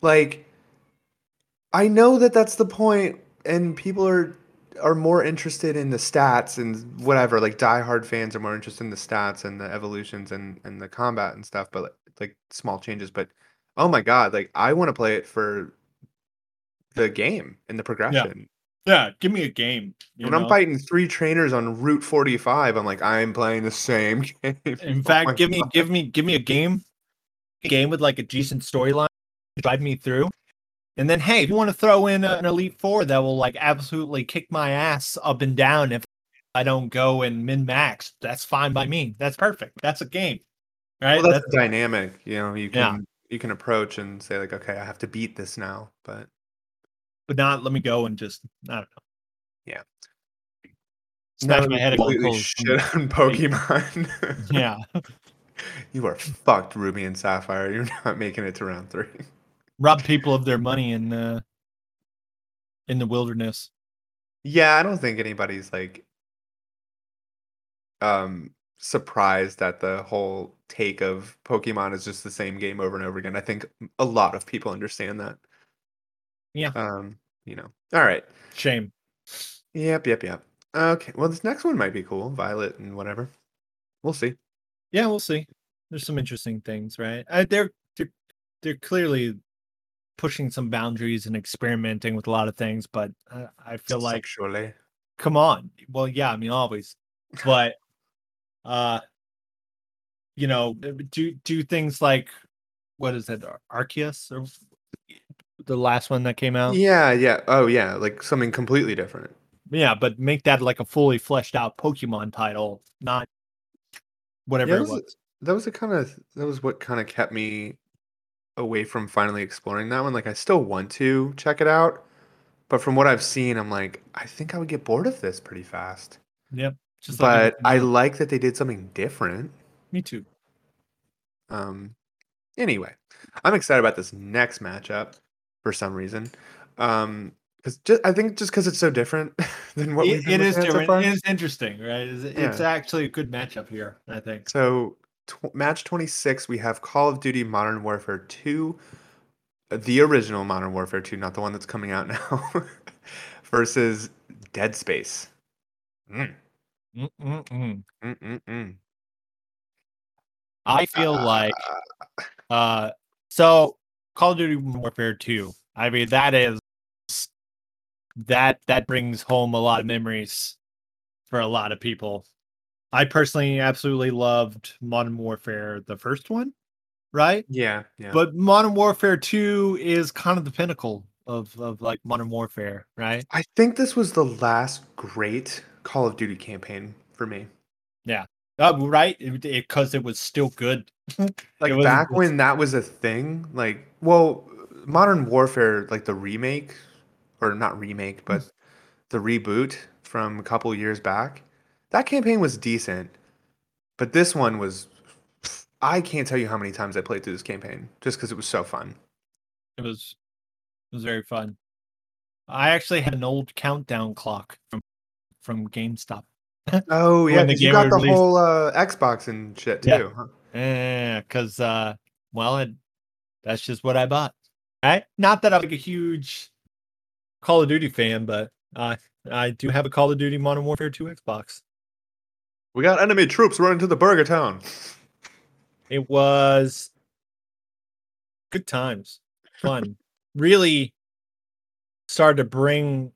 Like, I know that that's the point, and people are are more interested in the stats and whatever. Like, diehard fans are more interested in the stats and the evolutions and, and the combat and stuff, but like, like small changes. But oh my god, like I want to play it for the game and the progression. Yeah. Yeah, give me a game. When know? I'm fighting three trainers on Route forty-five, I'm like, I'm playing the same game. In fact, oh give God. me, give me, give me a game, a game with like a decent storyline to drive me through. And then, hey, if you want to throw in an Elite Four that will like absolutely kick my ass up and down if I don't go and min max, that's fine by me. That's perfect. That's a game, right? Well, that's, that's dynamic. You know, you can yeah. you can approach and say like, okay, I have to beat this now, but. But not let me go and just I don't know. Yeah. Smash my head completely shit on Pokemon. Yeah. You are fucked, Ruby and Sapphire. You're not making it to round three. Rob people of their money in the in the wilderness. Yeah, I don't think anybody's like um surprised at the whole take of Pokemon is just the same game over and over again. I think a lot of people understand that. Yeah. Um, you know. All right. Shame. Yep, yep, yep. Okay. Well, this next one might be cool. Violet and whatever. We'll see. Yeah, we'll see. There's some interesting things, right? I, they're, they're they're clearly pushing some boundaries and experimenting with a lot of things, but I, I feel like sexually. Come on. Well, yeah, I mean always. But uh you know, do do things like what is it? Arceus or the last one that came out. Yeah, yeah. Oh, yeah. Like something completely different. Yeah, but make that like a fully fleshed out Pokemon title, not whatever yeah, it was. was. That was the kind of that was what kind of kept me away from finally exploring that one. Like I still want to check it out, but from what I've seen, I'm like, I think I would get bored of this pretty fast. Yep. Just but like I like that they did something different. Me too. Um. Anyway, I'm excited about this next matchup. For some reason, um, because I think just because it's so different than what we've been looking at so far. It is interesting, right? It's, yeah. it's actually a good matchup here, I think. So, tw- match twenty-six, we have Call of Duty Modern Warfare two, the original Modern Warfare two, not the one that's coming out now, versus Dead Space. Mm. Mm-mm-mm. Mm-mm-mm. I feel uh, like, uh, so. Call of Duty Warfare two. I mean, that is that that brings home a lot of memories for a lot of people. I personally absolutely loved Modern Warfare, the first one, right? Yeah, yeah. But Modern Warfare two is kind of the pinnacle of of like Modern Warfare, right? I think this was the last great Call of Duty campaign for me. Yeah. Uh, right, because it, it, it was still good. Like was, back when that was a thing, like, well, Modern Warfare, like the remake, or not remake, but the reboot from a couple years back, that campaign was decent. But this one was, I can't tell you how many times I played through this campaign, just because it was so fun. It was, it was very fun. I actually had an old countdown clock from from GameStop. Oh yeah, the you got the released. whole uh, Xbox and shit too. Yeah, huh? yeah cause uh, well, it, that's just what I bought. Right? Not that I'm like a huge Call of Duty fan, but uh, I do have a Call of Duty Modern Warfare two Xbox. We got enemy troops running to the Burger Town. It was good times, fun. Really started to bring,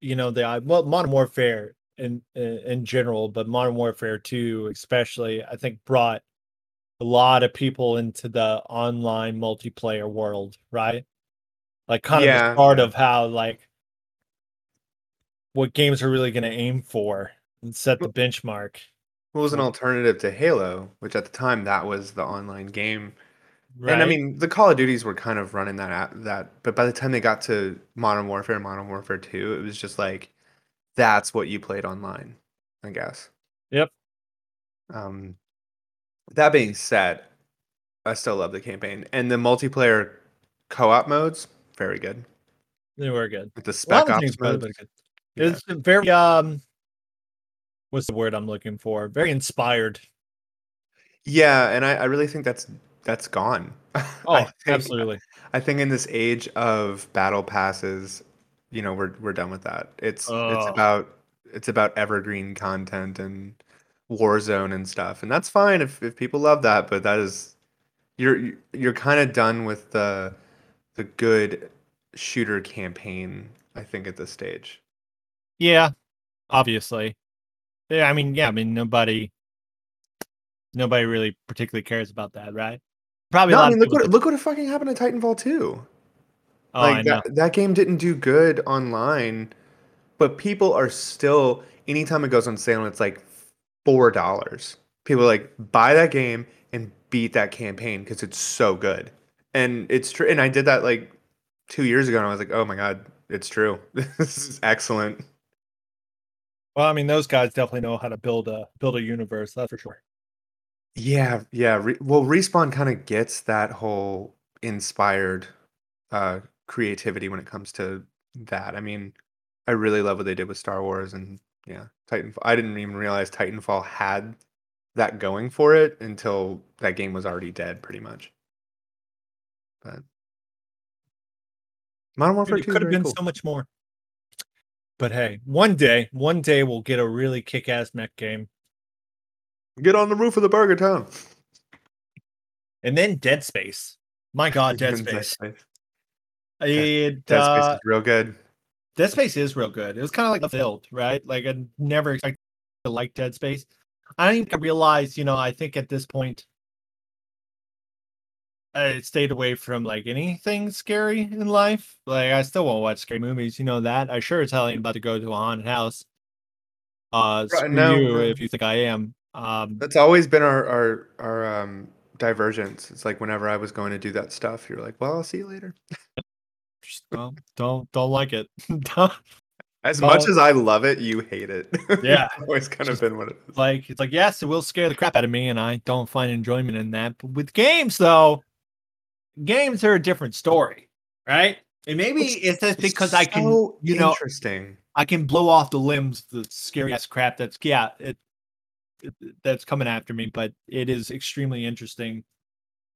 you know, the well, Modern Warfare. In, in general, but Modern Warfare two especially, I think brought a lot of people into the online multiplayer world, right? Like kind yeah. of part of how like what games are really going to aim for and set the benchmark. What was an alternative to Halo, which at the time that was the online game. Right. And I mean, the Call of Duties were kind of running that at that, but by the time they got to Modern Warfare and Modern Warfare two, it was just like, that's what you played online, I guess. Yep. Um, that being said, I still love the campaign. And the multiplayer co-op modes, very good. They were good. With the spec ops modes. Good. Yeah. It's very, um, what's the word I'm looking for? Very inspired. Yeah, and I, I really think that's that's gone. Oh, I think, absolutely. I think in this age of battle passes, you know, we're we're done with that. It's oh. it's about it's about evergreen content and Warzone and stuff, and that's fine if, if people love that. But that is, you're you're kind of done with the the good shooter campaign, I think, at this stage. Yeah, obviously. Yeah, I mean, yeah, I mean, nobody nobody really particularly cares about that, right? Probably. No, I mean, look what look what fucking happened to Titanfall two. Oh, like that, that game didn't do good online, but people are still, anytime it goes on sale and it's like four dollars, people are like, buy that game and beat that campaign because it's so good. And it's true. And I did that like two years ago and I was like, oh my God, it's true. This is excellent. Well, I mean, those guys definitely know how to build a build a universe, that's for sure. Yeah, yeah. Re- well, Respawn kind of gets that whole inspired uh creativity when it comes to that. I mean, I really love what they did with Star Wars and yeah, Titanfall. I didn't even realize Titanfall had that going for it until that game was already dead, pretty much. But Modern Warfare two could have been cool. So much more. But hey, one day, one day we'll get a really kick-ass mech game. Get on the roof of the Burger Town. And then Dead Space. My God, Dead Space. Dead Space. It, Dead Space uh, is real good. Dead Space is real good. It was kind of like The Field, right? Like I never expected to like Dead Space. I don't think I realized, you know, I think at this point I stayed away from like anything scary in life. Like I still won't watch scary movies, you know that. I sure as hell ain't about to go to a haunted house. Uh right, screw no, you if you think I am. Um That's always been our our, our um divergence. It's like whenever I was going to do that stuff, you're like, well, I'll see you later. Well, don't don't like it. don't, as don't. Much as I love it, you hate it. Yeah, it's always kind of been what it is. Like it's like yes, it will scare the crap out of me, and I don't find enjoyment in that. But with games, though, games are a different story, right? And maybe it's, it's just because it's I can, so you know, interesting. I can blow off the limbs of the scary ass crap. That's yeah, it, it that's coming after me. But it is extremely interesting.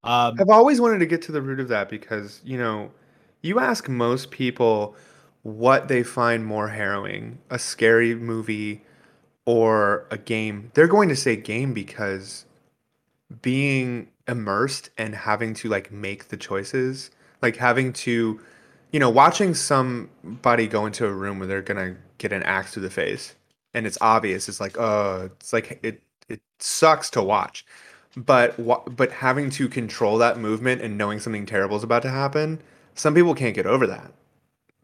Um, I've always wanted to get to the root of that because you know. You ask most people what they find more harrowing, a scary movie or a game. They're going to say game because being immersed and having to like make the choices, like having to, you know, watching somebody go into a room where they're going to get an axe to the face and it's obvious. It's like, oh, it's like it it sucks to watch. But but having to control that movement and knowing something terrible is about to happen, some people can't get over that,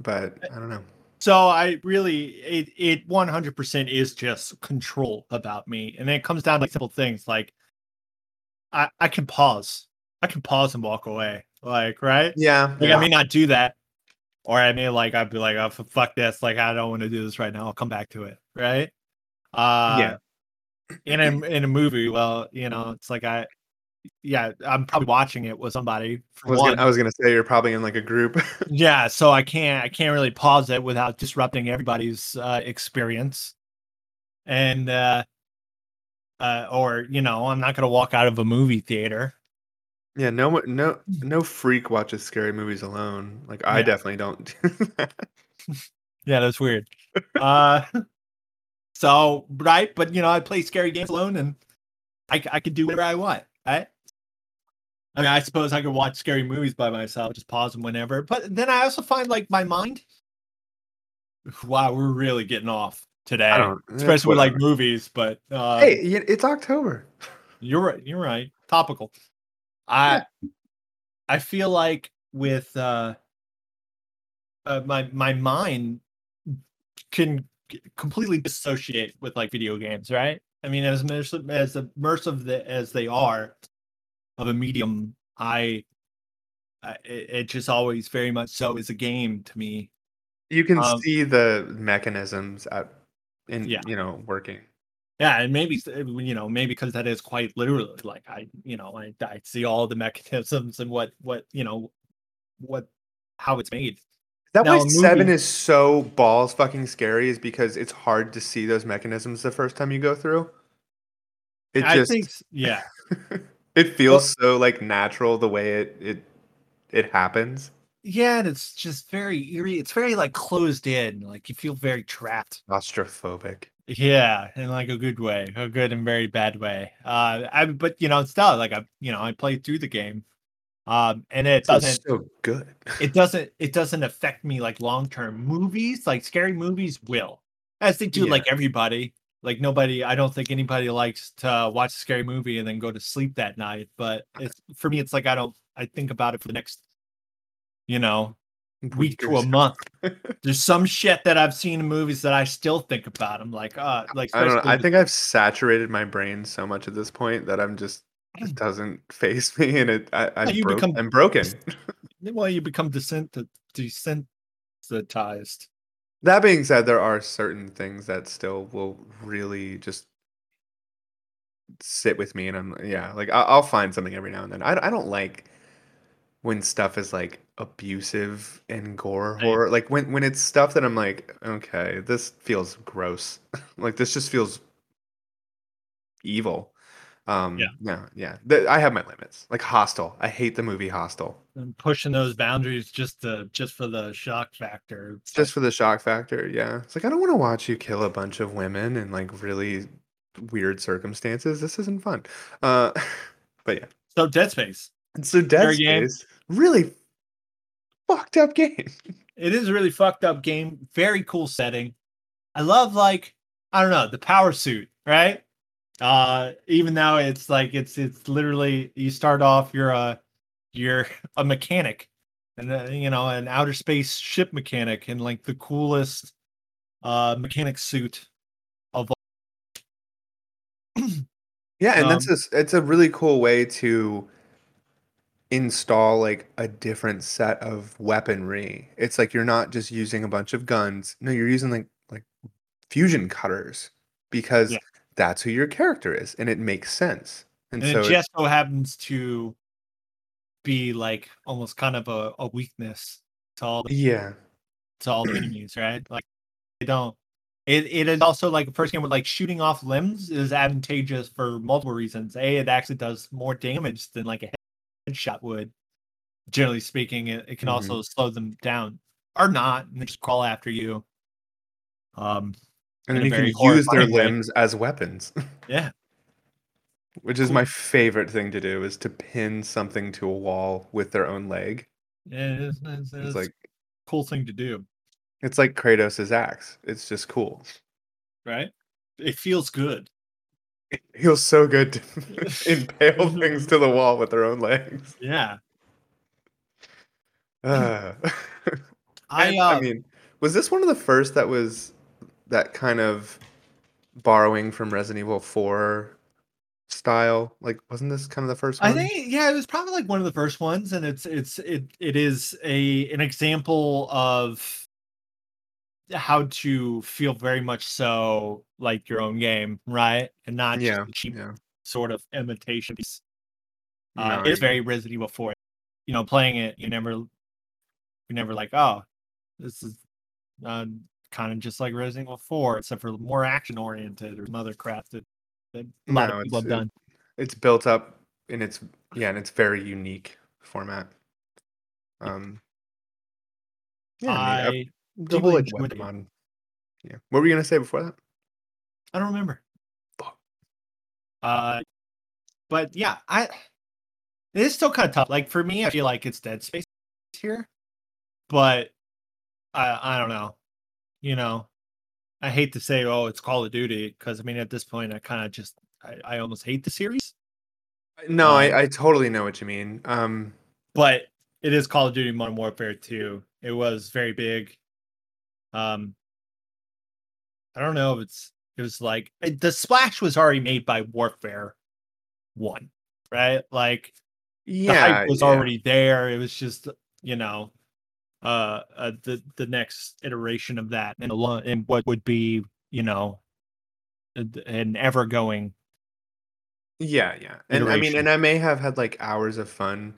but I don't know. So I really, it it one hundred percent is just control about me. And then it comes down to simple things like I, I can pause. I can pause and walk away. Like, right? Yeah. Like, yeah. I may not do that. Or I may like, I'd be like, oh, fuck this. Like, I don't want to do this right now. I'll come back to it. Right? Uh, yeah. In a, in a movie, well, you know, it's like I, yeah, I'm probably watching it with somebody. I was, gonna, I was gonna say you're probably in like a group. Yeah, so I can't I can't really pause it without disrupting everybody's uh, experience, and uh, uh, or you know, I'm not gonna walk out of a movie theater. Yeah, no, no, no freak watches scary movies alone. Like I yeah. definitely don't. Do that. Yeah, that's weird. Uh, so right, but you know, I play scary games alone, and I I can do whatever I want. Right? I mean, I suppose I could watch scary movies by myself, just pause them whenever. But then I also find like my mind. Wow, we're really getting off today, I don't, especially with like movies. But uh, hey, it's October. You're right. You're right. Topical. I yeah. I feel like with uh, uh, my my mind can completely dissociate with like video games, right? I mean, as immersive, as immersive the, as they are of a medium, I, I it just always very much so is a game to me. You can um, see the mechanisms at, in yeah. you know, working. Yeah, and maybe you know, maybe because that is quite literally like I, you know, I, I see all the mechanisms and what what you know, what how it's made. That now, why seven is so balls fucking scary is because it's hard to see those mechanisms the first time you go through. It I just think, yeah. It feels well, so like natural the way it it it happens. Yeah, and it's just very eerie. It's very like closed in. Like you feel very trapped. Claustrophobic. Yeah, in like a good way, a good and very bad way. Uh, I but you know, it's still like I you know I played through the game. Um, and it doesn't so good. It doesn't it doesn't affect me like long term. Movies, like scary movies will. As they do yeah. like everybody. Like nobody I don't think anybody likes to watch a scary movie and then go to sleep that night. But it's for me it's like I don't I think about it for the next you know week to a month. There's some shit that I've seen in movies that I still think about. I'm like uh like I, don't know. I think I've saturated my brain so much at this point that I'm just it doesn't phase me, and it I, I'm, you bro- become, I'm broken. Well, you become desensitized. That being said, there are certain things that still will really just sit with me, and I'm yeah, like I'll, I'll find something every now and then. I I don't like when stuff is like abusive and gore horror. Right. Like when when it's stuff that I'm like, okay, this feels gross. Like this just feels evil. Um, yeah, no, yeah. The, I have my limits. Like Hostel, I hate the movie Hostel. I'm pushing those boundaries just to just for the shock factor. It's just like, for the shock factor, yeah. It's like I don't want to watch you kill a bunch of women in like really weird circumstances. This isn't fun. Uh, but yeah. So Dead Space. So Dead Fair Space, game. Really fucked up game. It is a really fucked up game. Very cool setting. I love like I don't know the power suit, right? Uh, even now it's like it's it's literally you start off you're a you're a mechanic, and uh, you know an outer space ship mechanic in like the coolest uh mechanic suit of all. Yeah, and um, that's a, it's a really cool way to install like a different set of weaponry. It's like you're not just using a bunch of guns. No, you're using like like fusion cutters because. Yeah. That's who your character is, and it makes sense. And, and so it just so happens to be like almost kind of a, a weakness to all the yeah to all the enemies, right? Like they don't. It it is also like the first game with like shooting off limbs is advantageous for multiple reasons. A, it actually does more damage than like a headshot would. Generally speaking, it, it can mm-hmm. also slow them down or not, and they just crawl after you. Um. And then you can use their limbs as weapons. Yeah. Which is my favorite thing to do, is to pin something to a wall with their own leg. Yeah, it is, it is, it's like a cool thing to do. It's like Kratos' axe. It's just cool. Right? It feels good. It feels so good to impale things to the wall with their own legs. Yeah. Uh, I, I, uh, I mean, was this one of the first that was that kind of borrowing from Resident Evil four style? Like, wasn't this kind of the first one? I think, yeah, it was probably like one of the first ones, and it's it's it it is a an example of how to feel very much so like your own game, right? And not just yeah, a cheap yeah. sort of imitation piece. Uh, no, it's yeah. very Resident Evil four. You know, playing it, you never, you never like, oh, this is uh, kind of just like Resident Evil four, except for more action oriented or mother crap that, that a lot no, of people have done. It, it's built up in its yeah, in its very unique format. Um, yeah, I, I mean, I, the whole like, modern, yeah. What were you gonna say before that? I don't remember. Fuck. Uh, but yeah, I. It's still kind of tough. Like, for me, I feel like it's Dead Space here. But I I don't know. You know, I hate to say, oh, it's Call of Duty. Because, I mean, at this point, I kind of just, I, I almost hate the series. No, um, I, I totally know what you mean. Um, but it is Call of Duty Modern Warfare two. It was very big. Um, I don't know if it's, it was like, it, the splash was already made by Warfare one, right? Like, yeah, the hype was yeah. already there. It was just, you know, uh, uh, the the next iteration of that, and, and what would be, you know, an ever going. Yeah, yeah, and iteration. I mean, and I may have had like hours of fun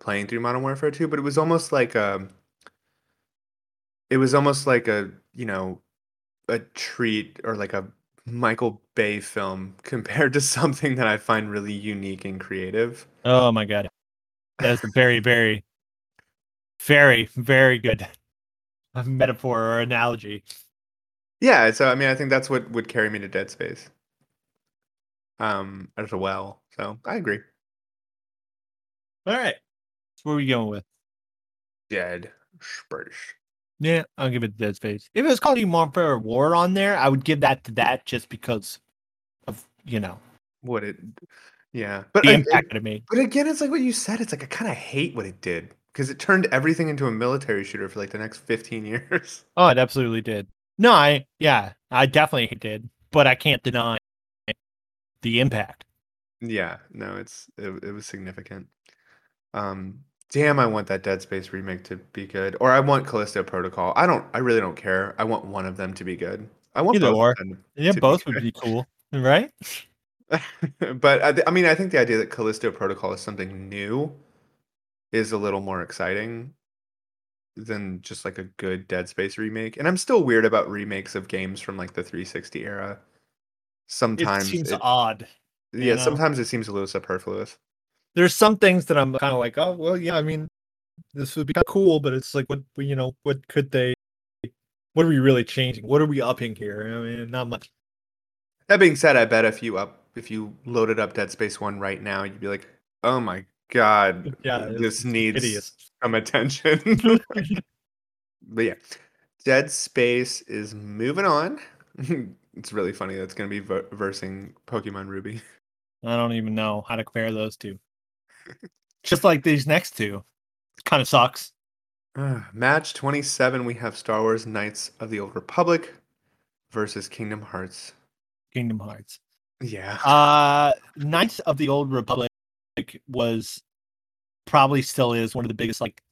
playing through Modern Warfare two, but it was almost like a, it was almost like a, you know, a treat or like a Michael Bay film compared to something that I find really unique and creative. Oh my god, that's a very, very, very, very good metaphor or analogy. Yeah, so I mean, I think that's what would carry me to Dead Space, um, as well. So I agree. All right, so what are we going with? Dead Space. Yeah, I'll give it Dead Space. If it was called Warfare or War on there, I would give that to that just because of, you know, what it, yeah, but the I, impact it, it made. But again, it's like what you said. It's like I kind of hate what it did because it turned everything into a military shooter for like the next fifteen years. Oh, it absolutely did. No, I yeah, I definitely did, but I can't deny the impact. Yeah, no, it's it, it was significant. Um. Damn, I want that Dead Space remake to be good, or I want Callisto Protocol. I don't. I really don't care. I want one of them to be good. I want either both or. Of them yeah, to both be would good. Be cool, right? But I, th- I mean, I think the idea that Callisto Protocol is something new is a little more exciting than just like a good Dead Space remake. And I'm still weird about remakes of games from like the three sixty era. Sometimes it seems it, odd. Yeah, know? Sometimes it seems a little superfluous. There's some things that I'm kind of like, oh, well, yeah, I mean, this would be kind of cool, but it's like, what, you know, what could they, what are we really changing? What are we upping here? I mean, not much. That being said, I bet if you up, if you loaded up Dead Space one right now, you'd be like, oh my God, yeah, this needs hideous. Some attention. But yeah, Dead Space is moving on. It's really funny. That's going to be v- versing Pokemon Ruby. I don't even know how to compare those two. Just like these next two. Kind of sucks. Uh, match twenty-seven, we have Star Wars Knights of the Old Republic versus Kingdom Hearts. Kingdom Hearts. Yeah. Uh, Knights of the Old Republic was, probably still is, one of the biggest, like,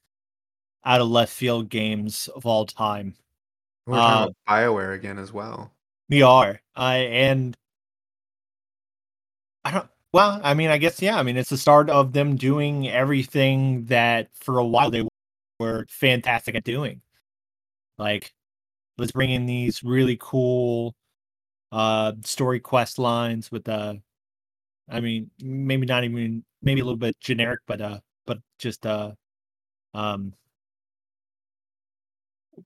out of left field games of all time. We're talking uh, about Bioware again as well. We are. I and I don't. Well, I mean, I guess, yeah. I mean, it's the start of them doing everything that for a while they were fantastic at doing. Like, let's bring in these really cool uh, story quest lines with, uh, I mean, maybe not even, maybe a little bit generic, but uh, but just uh, um,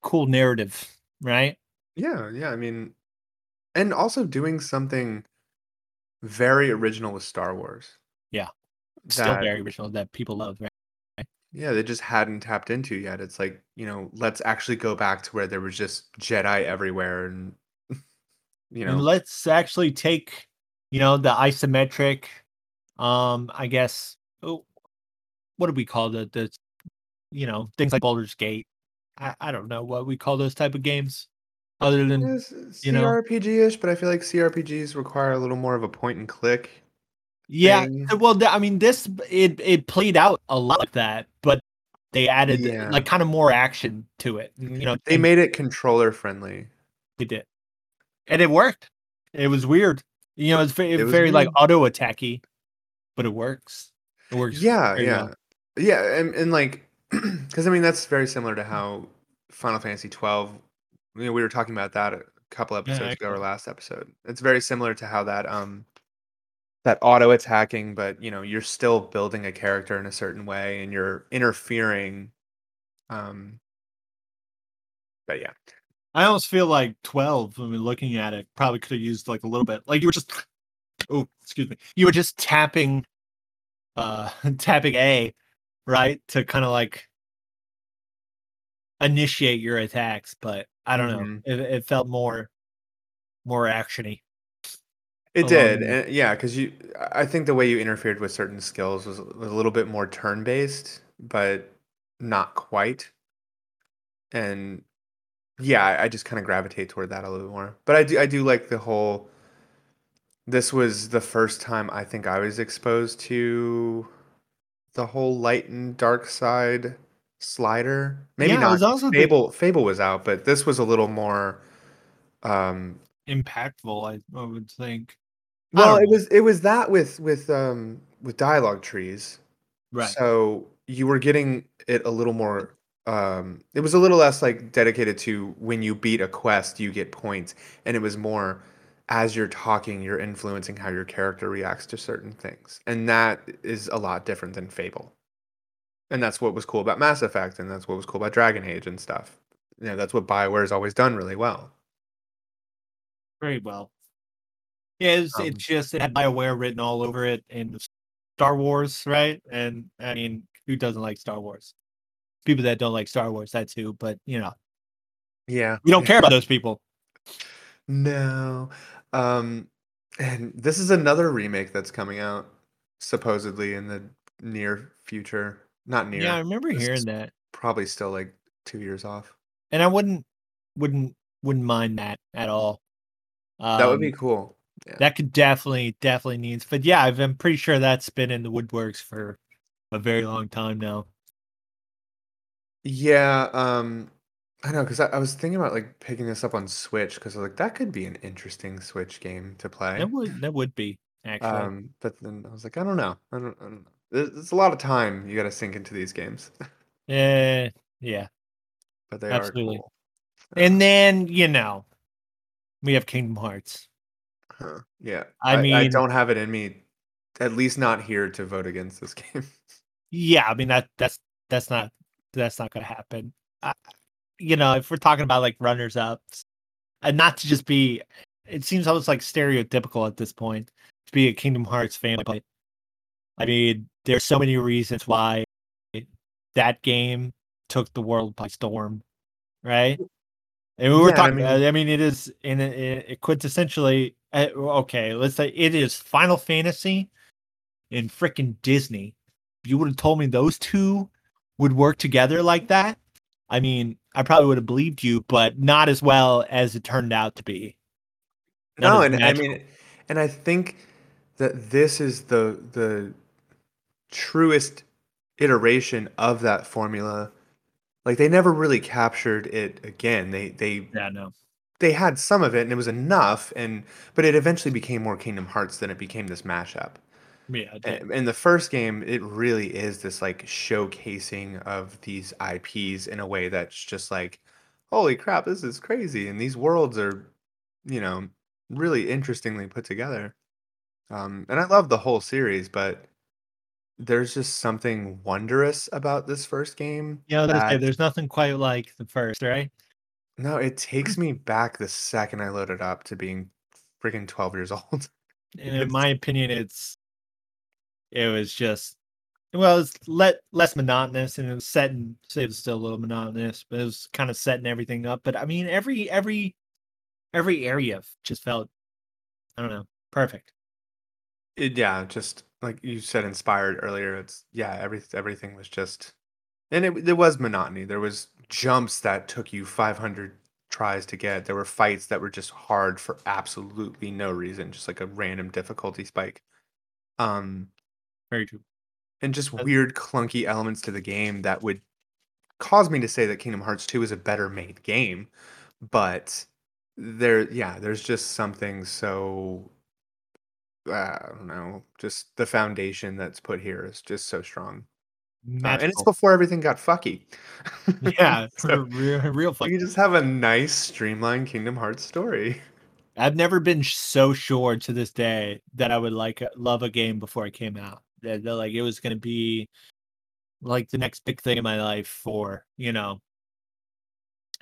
cool narrative, right? Yeah, yeah. I mean, and also doing something very original with Star Wars. Yeah. Still that, very original that people love, right? Yeah, they just hadn't tapped into yet. It's like, you know, let's actually go back to where there was just Jedi everywhere and, you know. And let's actually take, you know, the isometric, um, I guess, oh, what do we call the, the you know, things like Baldur's Gate. I, I don't know what we call those type of games other than you know C R P G-ish, but I feel like C R P Gs require a little more of a point and click. Yeah, thing. well, I mean, this it it played out a lot like that, but they added yeah. like kind of more action to it. You know, they made it controller friendly. They did, and it worked. It was weird. You know, it's very, it was very weird. like auto attacky, but it works. It works. Yeah, yeah, well. yeah, and and like. Because, I mean, that's very similar to how Final Fantasy twelve, you know, we were talking about that a couple episodes yeah, ago, or last episode. It's very similar to how that um that auto-attacking, but, you know, you're still building a character in a certain way, and you're interfering. Um, But, yeah. I almost feel like twelve, when we're looking at it, probably could have used, like, a little bit. Like, you were just... Oh, excuse me. You were just tapping... Uh, tapping A... Right, to kind of like initiate your attacks, but I don't mm-hmm. know. It, it felt more, more actiony. It did, and, yeah. Because you, I think the way you interfered with certain skills was, was a little bit more turn-based, but not quite. And yeah, I, I just kind of gravitate toward that a little bit more. But I do, I do like the whole. This was the first time I think I was exposed to the whole light and dark side slider. Maybe yeah, not. Also Fable, the... Fable was out, but this was a little more um, impactful, I, I would think. Well, it was it was that with with um, with dialogue trees, right? So you were getting it a little more. Um, it was a little less like dedicated to when you beat a quest, you get points, and it was more. As you're talking, you're influencing how your character reacts to certain things. And that is a lot different than Fable. And that's what was cool about Mass Effect, and that's what was cool about Dragon Age and stuff. You know, that's what Bioware's always done really well. Very well. Yeah, it's um, it just it had Bioware written all over it in Star Wars, right? And, I mean, who doesn't like Star Wars? People that don't like Star Wars, that too, but, you know. Yeah. We don't care about those people. No. Um, and this is another remake that's coming out supposedly in the near future. Not near. Yeah, I remember it's hearing that. Probably still like two years off. And I wouldn't, wouldn't, wouldn't mind that at all. Um, that would be cool. Yeah. That could definitely, definitely needs. But yeah, I've, I'm pretty sure that's been in the woodworks for a very long time now. Yeah. Um. I know, because I, I was thinking about like picking this up on Switch, because I was like, that could be an interesting Switch game to play. That would that would be actually. Um, but then I was like, I don't know, I don't, I don't know. There's, there's a lot of time you got to sink into these games. Yeah, yeah. But they Absolutely. are cool. And then you know, we have Kingdom Hearts. Huh. Yeah, I, I mean, I don't have it in me, at least not here, to vote against this game. Yeah, I mean that that's that's not that's not going to happen. I, You know, if we're talking about like runners up, and not to just be, it seems almost like stereotypical at this point to be a Kingdom Hearts fan. But I mean, there's so many reasons why it, that game took the world by storm, right? And we were yeah, talking. I mean, I mean, it is in it quintessentially uh, okay. Let's say it is Final Fantasy and freaking Disney. If you would have told me those two would work together like that, I mean, I probably would have believed you, but not as well as it turned out to be. Not no, and magical. I mean, and I think that this is the the truest iteration of that formula. Like, they never really captured it again. They they yeah, no. they had some of it, and it was enough, and but it eventually became more Kingdom Hearts than it became this mashup. Yeah, and, and the first game, it really is this like showcasing of these I Ps in a way that's just like, holy crap, this is crazy, and these worlds are, you know, really interestingly put together. Um, and I love the whole series, but there's just something wondrous about this first game. Yeah, you know, that... there's nothing quite like the first, right? No, it takes me back the second I load it up to being freaking twelve years old. And in my opinion, it's. It was just, well, it's let less monotonous, and it was set in. It was still a little monotonous, but it was kind of setting everything up. But I mean, every every every area just felt, I don't know, perfect. It, yeah, just like you said, inspired earlier. It's yeah, every everything was just And it there was monotony. There was jumps that took you five hundred tries to get. There were fights that were just hard for absolutely no reason, just like a random difficulty spike. Um, Very true. And just That's- weird, clunky elements to the game that would cause me to say that Kingdom Hearts two is a better made game. But there, yeah, there's just something so... I don't know, just the foundation that's put here is just so strong. Uh, and it's before everything got fucky. Yeah, so real, real fucky. You just have a nice, streamlined Kingdom Hearts story. I've never been so sure to this day that I would like love a game before it came out. That, that like it was going to be like the next big thing in my life for, you know,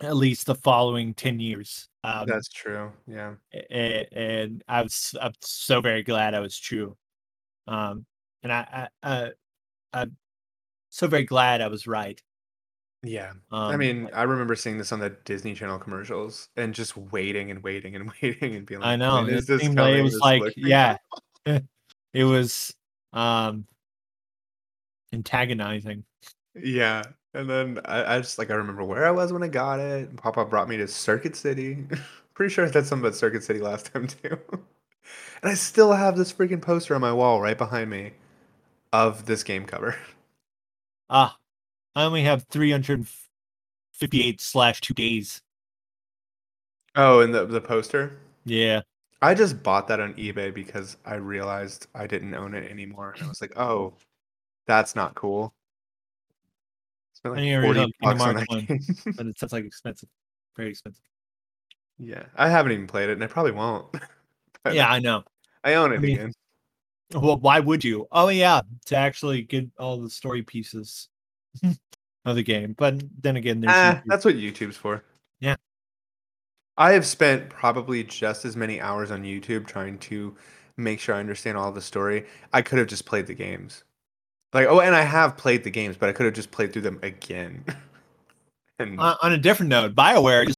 at least the following ten years. Um, That's true. Yeah. And, and I was, I'm so very glad I was true. Um, and I, I, I, I'm so very glad I was right. Yeah. Um, I mean, I remember seeing this on the Disney Channel commercials and just waiting and waiting and waiting and being like, I know. Is this coming? It was like, yeah, it was um, antagonizing. Yeah. And then I, I just like I remember where I was when I got it. Papa brought me to Circuit City. Pretty sure I said something about Circuit City last time too. And I still have this freaking poster on my wall right behind me of this game cover. Ah, I only have three hundred fifty-eight slash two days. Oh, and the the poster? Yeah. I just bought that on eBay because I realized I didn't own it anymore. And I was like, oh, that's not cool. Like I forty bucks on that one, but it sounds like expensive, very expensive. Yeah, I haven't even played it, and I probably won't. Yeah, I know. I own it I mean, again. Well, why would you? Oh yeah, to actually get all the story pieces of the game. But then again, there's uh, that's what YouTube's for. Yeah, I have spent probably just as many hours on YouTube trying to make sure I understand all the story. I could have just played the games. Like, oh, and I have played the games, but I could have just played through them again. And on, on a different note, Bioware is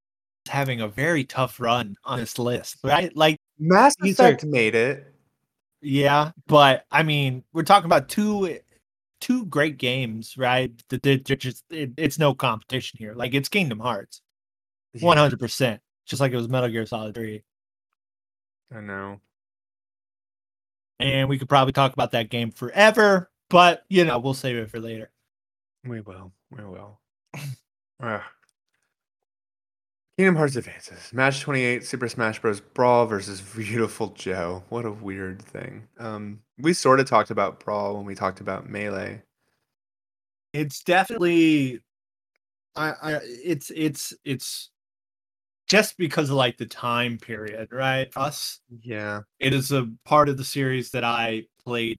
having a very tough run on this list, right? Like, Mass Effect are, made it. Yeah, but I mean, we're talking about two, two great games, right? They're just, it, it's no competition here. Like, it's Kingdom Hearts, one hundred percent, just like it was Metal Gear Solid three. I know. And we could probably talk about that game forever. But, you know, we'll save it for later. We will. We will. uh, Kingdom Hearts advances. Match twenty-eight, Super Smash Bros. Brawl versus Beautiful Joe. What a weird thing. Um, we sort of talked about Brawl when we talked about Melee. It's definitely... I, I it's it's it's just because of, like, the time period, right? Us. Yeah. It is a part of the series that I played,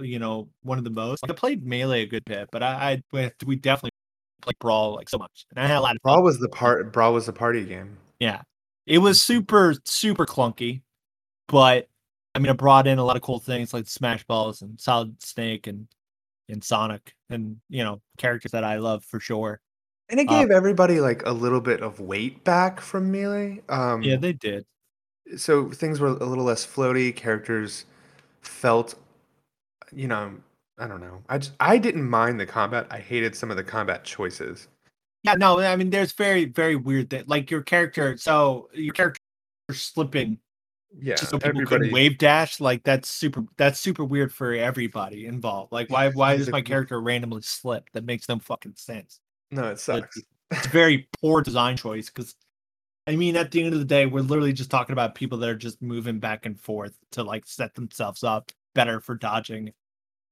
you know, one of the most. Like, I played Melee a good bit, but I, I we definitely played Brawl like so much, and I had a lot of Brawl was the part. Brawl was the party game. Yeah, it was super super clunky, but I mean, it brought in a lot of cool things like Smash Balls and Solid Snake and and Sonic and, you know, characters that I love for sure. And it gave um, everybody like a little bit of weight back from Melee. Um, yeah, they did. So things were a little less floaty. Characters felt. You know, I don't know. I just, I didn't mind the combat. I hated some of the combat choices. Yeah, no, I mean, there's very, very weird thing. Like your character, so your character slipping. Yeah, so people could wave dash. Like that's super. That's super weird for everybody involved. Like why? Why does my character randomly slip? That makes no fucking sense. No, it sucks. It's, it's very poor design choice. Because I mean, at the end of the day, we're literally just talking about people that are just moving back and forth to like set themselves up better for dodging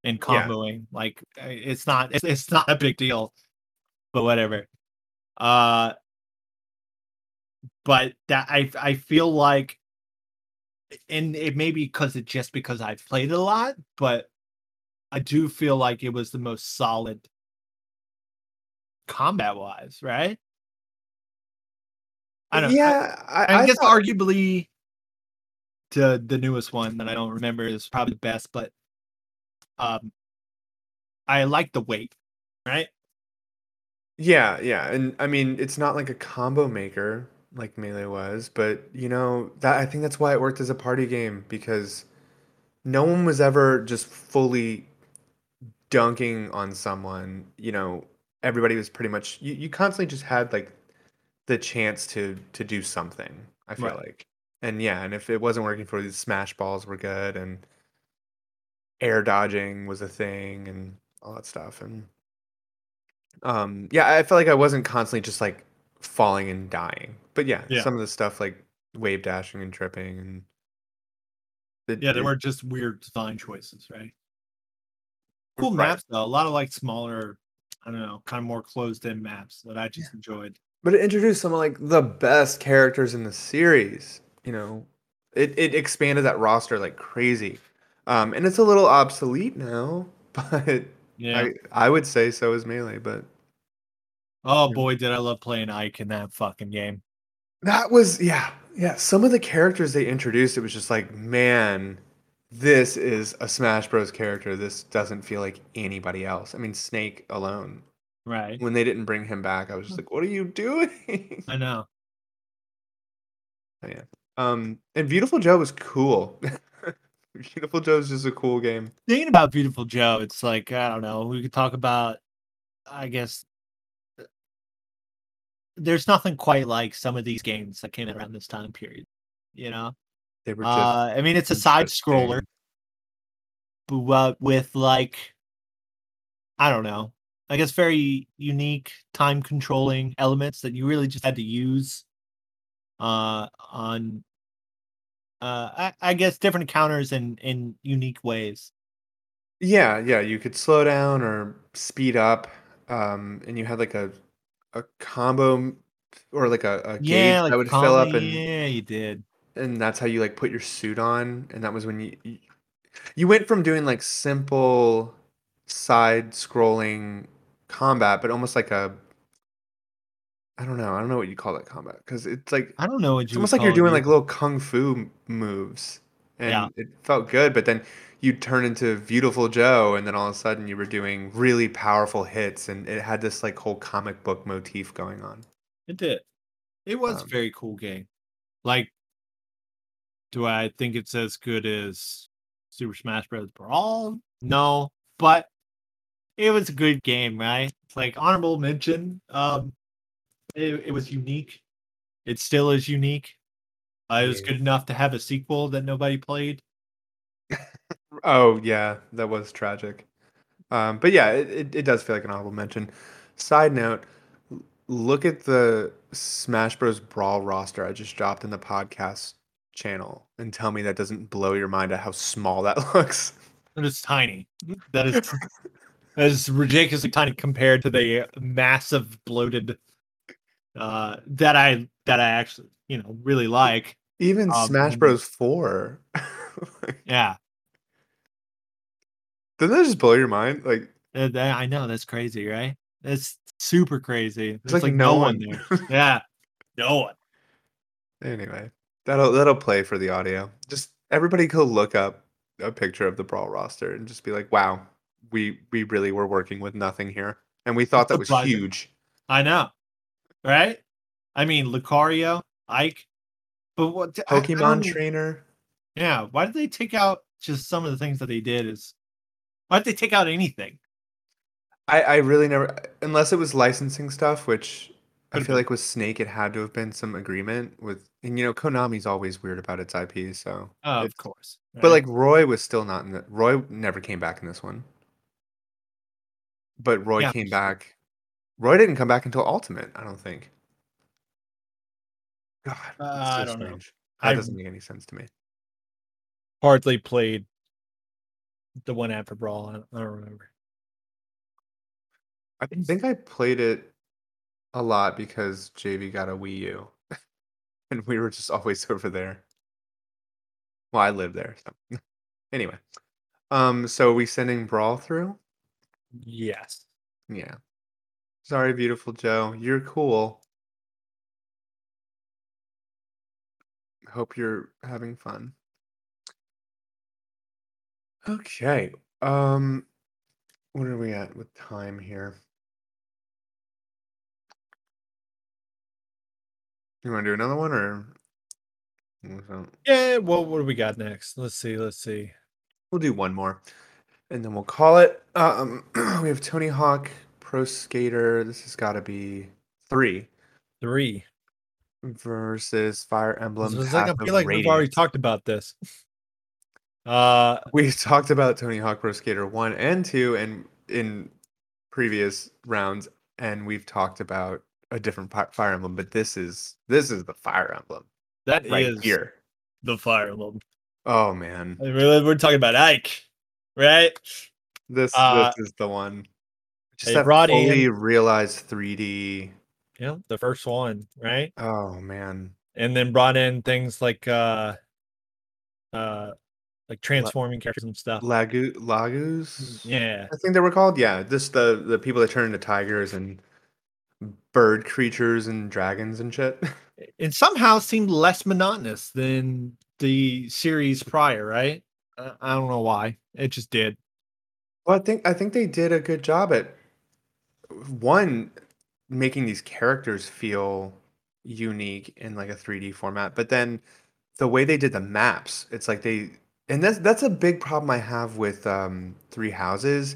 and comboing. Yeah. Like it's not it's, it's not a big deal, but whatever. Uh but that I I feel like, and it may be because it just because I've played it a lot, but I do feel like it was the most solid combat wise, right? I don't yeah, know. I, I, I guess thought... arguably the the newest one that I don't remember is probably the best, but Um, I like the weight, right? Yeah, yeah. And I mean, it's not like a combo maker like Melee was, but you know, that I think that's why it worked as a party game, because no one was ever just fully dunking on someone, you know, everybody was pretty much you, you constantly just had like the chance to to do something, I feel right. like. And yeah, and if it wasn't working for these smash balls were good, and air dodging was a thing and all that stuff. And um yeah, I feel like I wasn't constantly just like falling and dying. But yeah, yeah. some of the stuff like wave dashing and tripping and the, yeah, they were just weird design choices, right? Cool right. maps though. A lot of like smaller, I don't know, kind of more closed in maps that I just yeah. enjoyed. But it introduced some of like the best characters in the series. You know, it, it expanded that roster like crazy. Um, and it's a little obsolete now, but yeah, I, I would say so is Melee. But oh boy, did I love playing Ike in that fucking game. That was yeah, yeah. Some of the characters they introduced, it was just like, man, this is a Smash Bros. Character. This doesn't feel like anybody else. I mean, Snake alone. Right. When they didn't bring him back, I was just like, what are you doing? I know. Oh, yeah. Um, and Beautiful Joe was cool. Beautiful Joe's just a cool game. Thinking about Beautiful Joe, it's like, I don't know, we could talk about, I guess, there's nothing quite like some of these games that came around this time period, you know? They were just uh, I mean, it's a side-scroller, but with, like, I don't know, I guess very unique time controlling elements that you really just had to use uh, on, uh, I, I guess, different encounters in, in unique ways. Yeah, yeah. You could slow down or speed up, um, and you had like a a combo or like a, a yeah, gauge like that would combo, fill up. And, yeah, you did. And that's how you like put your suit on. And that was when you you, you went from doing like simple side scrolling combat, but almost like a I don't know I don't know what you call that combat, because it's like I don't know what you it's almost like you're doing it. Like little kung fu moves, and yeah. it felt good, but then you turn into Beautiful Joe, and then all of a sudden you were doing really powerful hits, and it had this like whole comic book motif going on. It did. It was um, a very cool game. Like, do I think it's as good as Super Smash Bros. Brawl? No, but it was a good game, right? Like, honorable mention. Um, it, it was unique. It still is unique. Uh, it was good enough to have a sequel that nobody played. Oh, yeah. That was tragic. Um, but yeah, it, it, it does feel like an honorable mention. Side note, look at the Smash Bros. Brawl roster I just dropped in the podcast channel and tell me that doesn't blow your mind at how small that looks. That is tiny. That is... That is ridiculously tiny compared to the massive bloated uh, that I that I actually you know really like. Even um, Smash Bros. four. Yeah. Doesn't that just blow your mind? Like uh, that, I know, that's crazy, right? That's super crazy. There's like, like no, no one there. Yeah, no one. Anyway, that'll that'll play for the audio. Just everybody go look up a picture of the Brawl roster and just be like, wow. We we really were working with nothing here, and we thought that was huge. I know, right? I mean, Lucario, Ike, but what Pokemon trainer? Yeah, why did they take out just some of the things that they did? Is why did they take out anything? I I really never, unless it was licensing stuff, which I feel like with Snake, it had to have been some agreement with, and you know, Konami's always weird about its I P, so oh, of course. Right. But like Roy was still not in the, Roy never came back in this one. But Roy yeah. came back. Roy didn't come back until Ultimate, I don't think. God, uh, so I don't strange. know. That I doesn't make any sense to me. Hardly played the one after Brawl. I don't, I don't remember. I think I played it a lot because J V got a Wii U, and we were just always over there. Well, I lived there. So. Anyway, um, so are we sending Brawl through? Yes. Yeah. Sorry, Beautiful Joe. You're cool. Hope you're having fun. Okay. Um, what are we at with time here? You want to do another one or? Yeah. Well, what do we got next? Let's see. Let's see. We'll do one more. And then we'll call it. Um, we have Tony Hawk Pro Skater. This has got to be three. Three. Versus Fire Emblem. Path like, I feel like Radiance. We've already talked about this. Uh, we talked about Tony Hawk Pro Skater one and two and in previous rounds, and we've talked about a different Fire Emblem, but this is this is the Fire Emblem. That right is here. The Fire Emblem. Oh man. We're, we're talking about Ike, right? This uh, this is the one. Just that fully in. Realized three D. Yeah, the first one, right? Oh man. And then brought in things like uh uh like transforming La- characters and stuff. Lagu Lagus? Yeah. I think they were called. Yeah. This the, the people that turn into tigers and bird creatures and dragons and shit. It somehow seemed less monotonous than the series prior, right? I, I don't know why. It just did. Well, I think I think they did a good job at one. Making these characters feel unique in like a three D format, but then the way they did the maps, it's like they and that's that's a big problem I have with um Three Houses,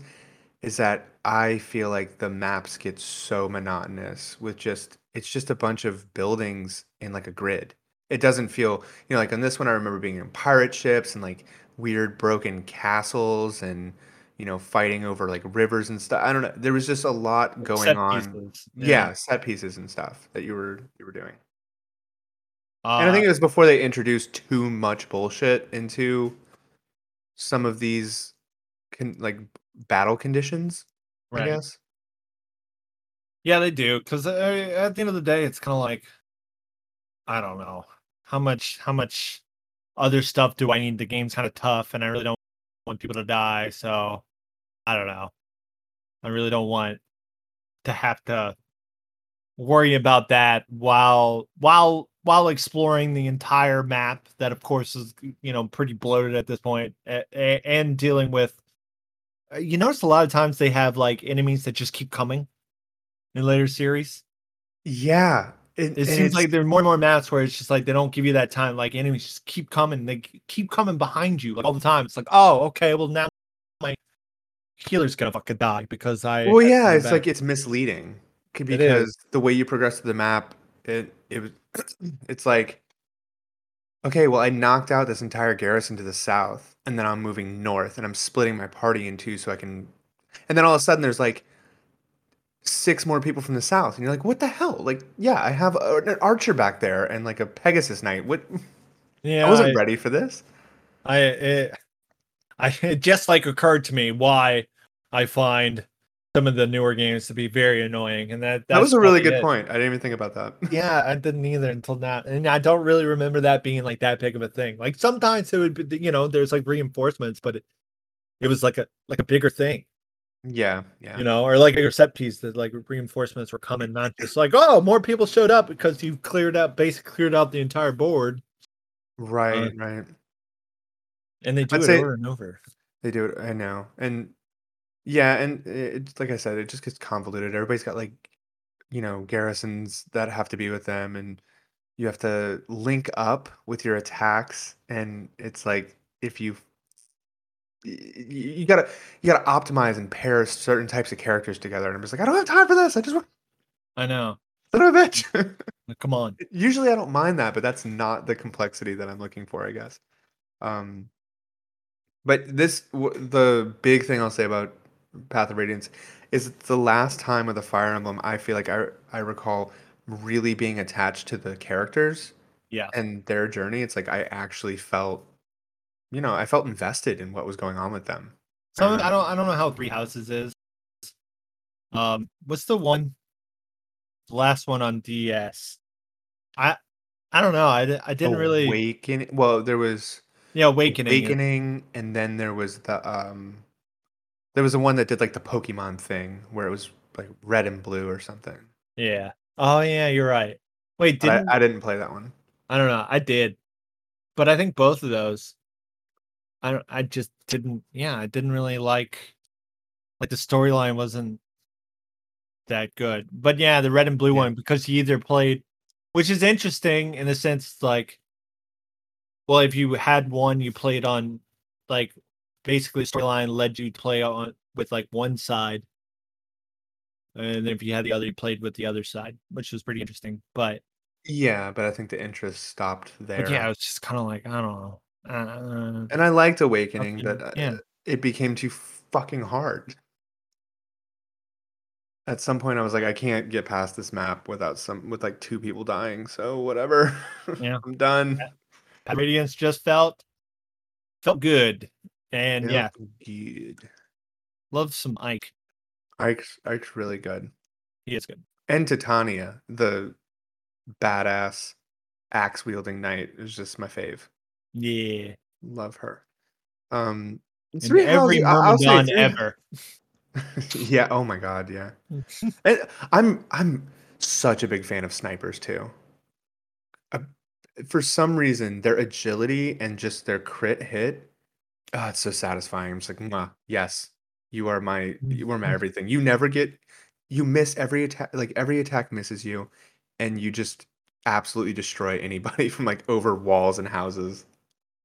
is that I feel like the maps get so monotonous with just it's just a bunch of buildings in like a grid. It doesn't feel, you know, like on this one I remember being in pirate ships and like weird broken castles and you know, fighting over like rivers and stuff. I don't know. There was just a lot going set on. Yeah. yeah, set pieces and stuff that you were you were doing. Uh, and I think it was before they introduced too much bullshit into some of these con- like battle conditions. Right. I guess. Yeah, they do, because at the end of the day, it's kind of like, I don't know how much how much other stuff do I need? The game's kind of tough, and I really don't want people to die, so I don't know. I really don't want to have to worry about that while while while exploring the entire map that of course is, you know, pretty bloated at this point, a- a- and dealing with, you notice a lot of times they have like enemies that just keep coming in later series. Yeah, it, it seems like there are more and more maps where it's just like they don't give you that time. Like enemies just keep coming. They keep coming behind you like all the time. It's like, oh, okay, well now my healer's gonna fucking die because I. Well, yeah, it's back. Like it's misleading because it the way you progress through the map, it it it's like, okay, well I knocked out this entire garrison to the south, and then I'm moving north, and I'm splitting my party in two so I can, and then all of a sudden there's like six more people from the south, and you're like, what the hell? Like, yeah, I have a, an archer back there and like a Pegasus knight. What? Yeah, I wasn't I, ready for this. I it, I it just like occurred to me why I find some of the newer games to be very annoying, and that that was a really good it. point. I didn't even think about that. Yeah, I didn't either until now, and I don't really remember that being like that big of a thing. Like sometimes it would be, you know, there's like reinforcements, but it, it was like a like a bigger thing. Yeah, yeah, you know, or like your set piece that like reinforcements were coming, not just like, oh, more people showed up because you've cleared out, basically cleared out the entire board. Right, uh, right. And they do I'd it over and over. They do it, I know, and yeah, and it's like I said, it just gets convoluted. Everybody's got like, you know, garrisons that have to be with them, and you have to link up with your attacks, and it's like if you. You gotta, you gotta optimize and pair certain types of characters together, and I'm just like, I don't have time for this. I just want. I know. Son of a bitch. Come on. Usually I don't mind that, but that's not the complexity that I'm looking for, I guess. Um, but this, w- the big thing I'll say about Path of Radiance is the last time with the Fire Emblem, I feel like I, I recall really being attached to the characters. Yeah. And their journey. It's like I actually felt. You know, I felt invested in what was going on with them. So I don't, I don't know how Three Houses is. Um, what's the one, the last one on D S? I, I don't know. I, I didn't really. Awakening. Well, there was. Yeah, Awakening. Awakening, and then there was the um, there was the one that did like the Pokemon thing where it was like red and blue or something. Yeah. Oh yeah, you're right. Wait, didn't I, I didn't play that one? I don't know. I did, but I think both of those. I don't, I just didn't. Yeah, I didn't really like. Like the storyline wasn't that good, but yeah, the red and blue yeah. one because you either played, which is interesting in the sense like, well, if you had one, you played on, like, basically storyline led you to play on with like one side, And then if you had the other, you played with the other side, which was pretty interesting. But yeah, but I think the interest stopped there. But yeah, it was just kind of like, I don't know. Uh, and I liked Awakening, but I, yeah. it became too fucking hard. At some point, I was like, I can't get past this map without some with like two people dying. So whatever, yeah, I'm done. That Radiance just felt felt good, and yeah, yeah. Good. Love some Ike. Ike's Ike's really good. He is good. And Titania, the badass axe wielding knight, is just my fave. Yeah, love her. Um, three every Myrmidon ever. Yeah. Oh my God. Yeah. And I'm I'm such a big fan of snipers too. Uh, for some reason, their agility and just their crit hit, oh, it's so satisfying. I'm just like, nah, yes, you are my you are my everything. You never get, you miss every attack. Like every attack misses you, and you just absolutely destroy anybody from like over walls and houses.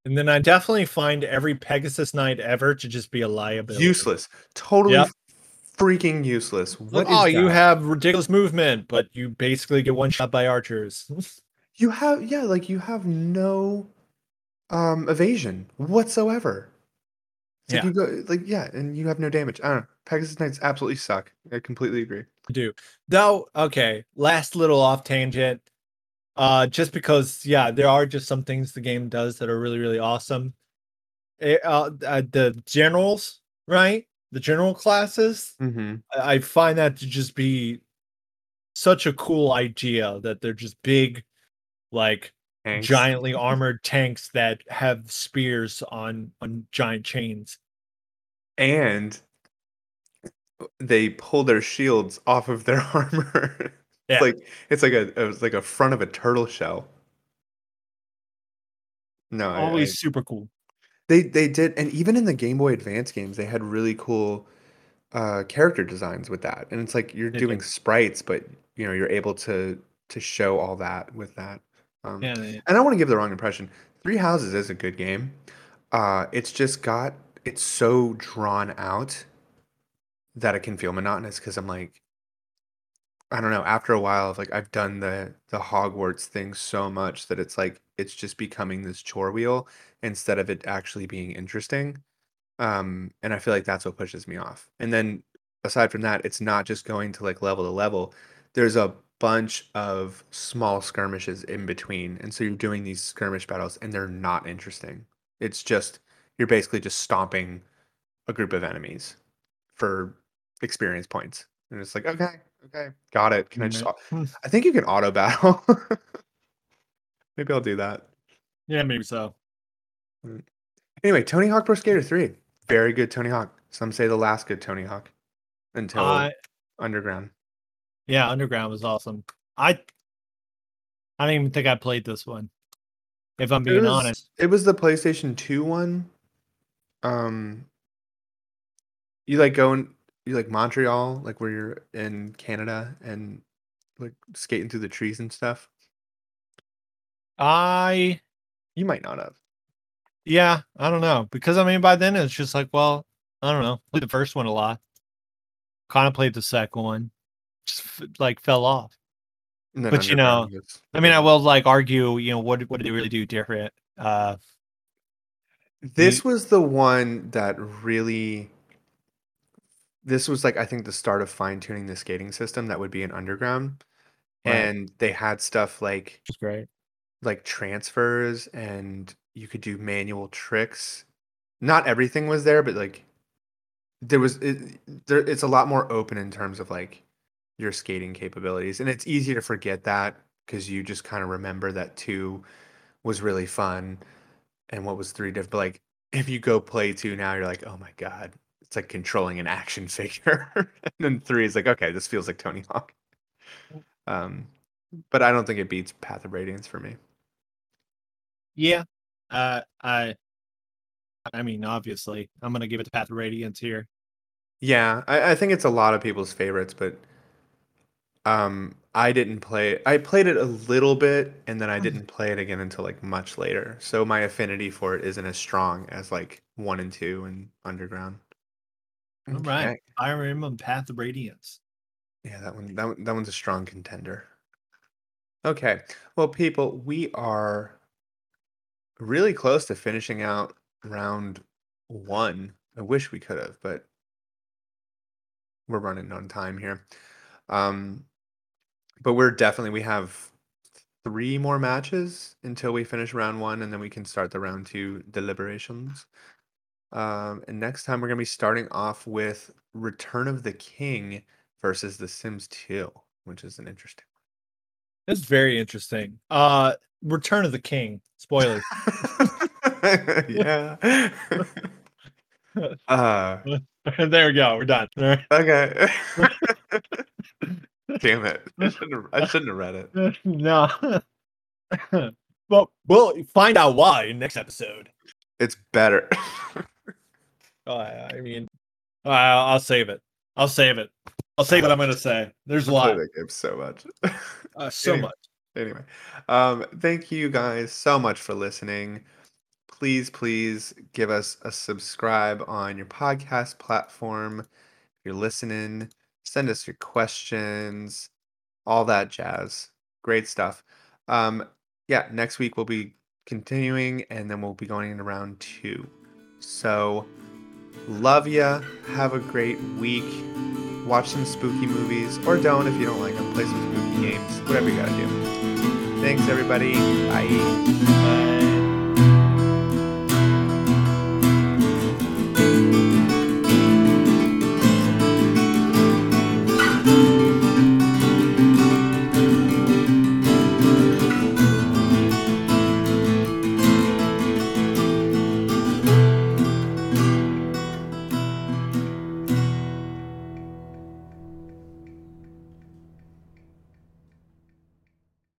And then I definitely find every Pegasus Knight ever to just be a liability. Useless. Totally yep. freaking useless. What oh, is you that? Have ridiculous movement, but you basically get one shot by archers. You have, yeah, like you have no um, evasion whatsoever. It's yeah. Like, you go, like, yeah, and you have no damage. I don't know. Pegasus Knights absolutely suck. I completely agree. I do. Though, okay, last little off tangent. Uh, just because, yeah, there are just some things the game does that are really, really awesome. It, uh, uh, the generals, right? The general classes. Mm-hmm. I, I find that to just be such a cool idea that they're just big, like, tanks. Giantly armored tanks that have spears on, on giant chains. And they pull their shields off of their armor. Yeah. It's like it's like a it's like a front of a turtle shell. No, always I, I, super cool. They they did, and even in the Game Boy Advance games, they had really cool uh, character designs with that. And it's like you're they doing did. sprites, but you know you're able to to show all that with that. Um, yeah, yeah. And I don't want to give the wrong impression. Three Houses is a good game. Uh, it's just got it's so drawn out that it can feel monotonous because I'm like. I don't know, after a while, like I've done the the Hogwarts thing so much that it's like it's just becoming this chore wheel instead of it actually being interesting. Um, and I feel like that's what pushes me off. And then aside from that, it's not just going to like level to level. There's a bunch of small skirmishes in between. And so you're doing these skirmish battles and they're not interesting. It's just you're basically just stomping a group of enemies for experience points. And it's like, okay. Okay, got it. Can I just? I think you can auto battle. Maybe I'll do that. Yeah, maybe so. Anyway, Tony Hawk Pro Skater three, very good Tony Hawk. Some say the last good Tony Hawk until uh, Underground. Yeah, Underground was awesome. I, I don't even think I played this one. If I'm being it was, honest, it was the PlayStation two one. Um, you like going. You like Montreal, like where you're in Canada and like skating through the trees and stuff. I, you might not have. Yeah, I don't know because I mean by then it's just like well I don't know. Played the first one a lot. Kind of played the second one, just like fell off. No, but no, you know, is... I mean, I will like argue. You know, what what did they really do different? Uh, this the... was the one that really. This was like I think the start of fine tuning the skating system that would be in Underground, right. And they had stuff like which is great, like transfers, and you could do manual tricks. Not everything was there, but like there was it, there. It's a lot more open in terms of like your skating capabilities, and it's easy to forget that because you just kind of remember that two was really fun, and what was three different. But like if you go play two now, you're like, oh my God. It's like controlling an action figure. And then three is like, okay, this feels like Tony Hawk. Um, but I don't think it beats Path of Radiance for me. Yeah. Uh, I I mean, obviously, I'm going to give it to Path of Radiance here. Yeah, I, I think it's a lot of people's favorites, but um, I didn't play... I played it a little bit, and then I didn't play it again until like much later. So my affinity for it isn't as strong as like one and two and Underground. All okay. right, Fire Emblem Path of Radiance. Yeah, that one, that one, that one's a strong contender. Okay. Well, people, we are really close to finishing out round one. I wish we could have, but we're running on time here. Um, but we're definitely, we have three more matches until we finish round one, and then we can start the round two deliberations. Um, and next time we're going to be starting off with Return of the King versus The Sims two, which is an interesting one. That's very interesting. Uh, Return of the King. Spoilers. Yeah. uh, there we go. We're done. Right. Okay. Damn it. I shouldn't have, I shouldn't have read it. No. Well, we'll find out why in next episode. It's better. uh, I mean, uh, I'll save it. I'll save it. I'll say what I'm going to say. There's a lot. I that game so much. Uh, so anyway, much. Anyway, um, thank you guys so much for listening. Please, please give us a subscribe on your podcast platform. If you're listening, send us your questions, all that jazz. Great stuff. Um, yeah, next week we'll be continuing, and then we'll be going into round two. So, love ya. Have a great week. Watch some spooky movies, or don't if you don't like them. Play some spooky games, whatever you gotta do. Thanks, everybody. Bye. Bye.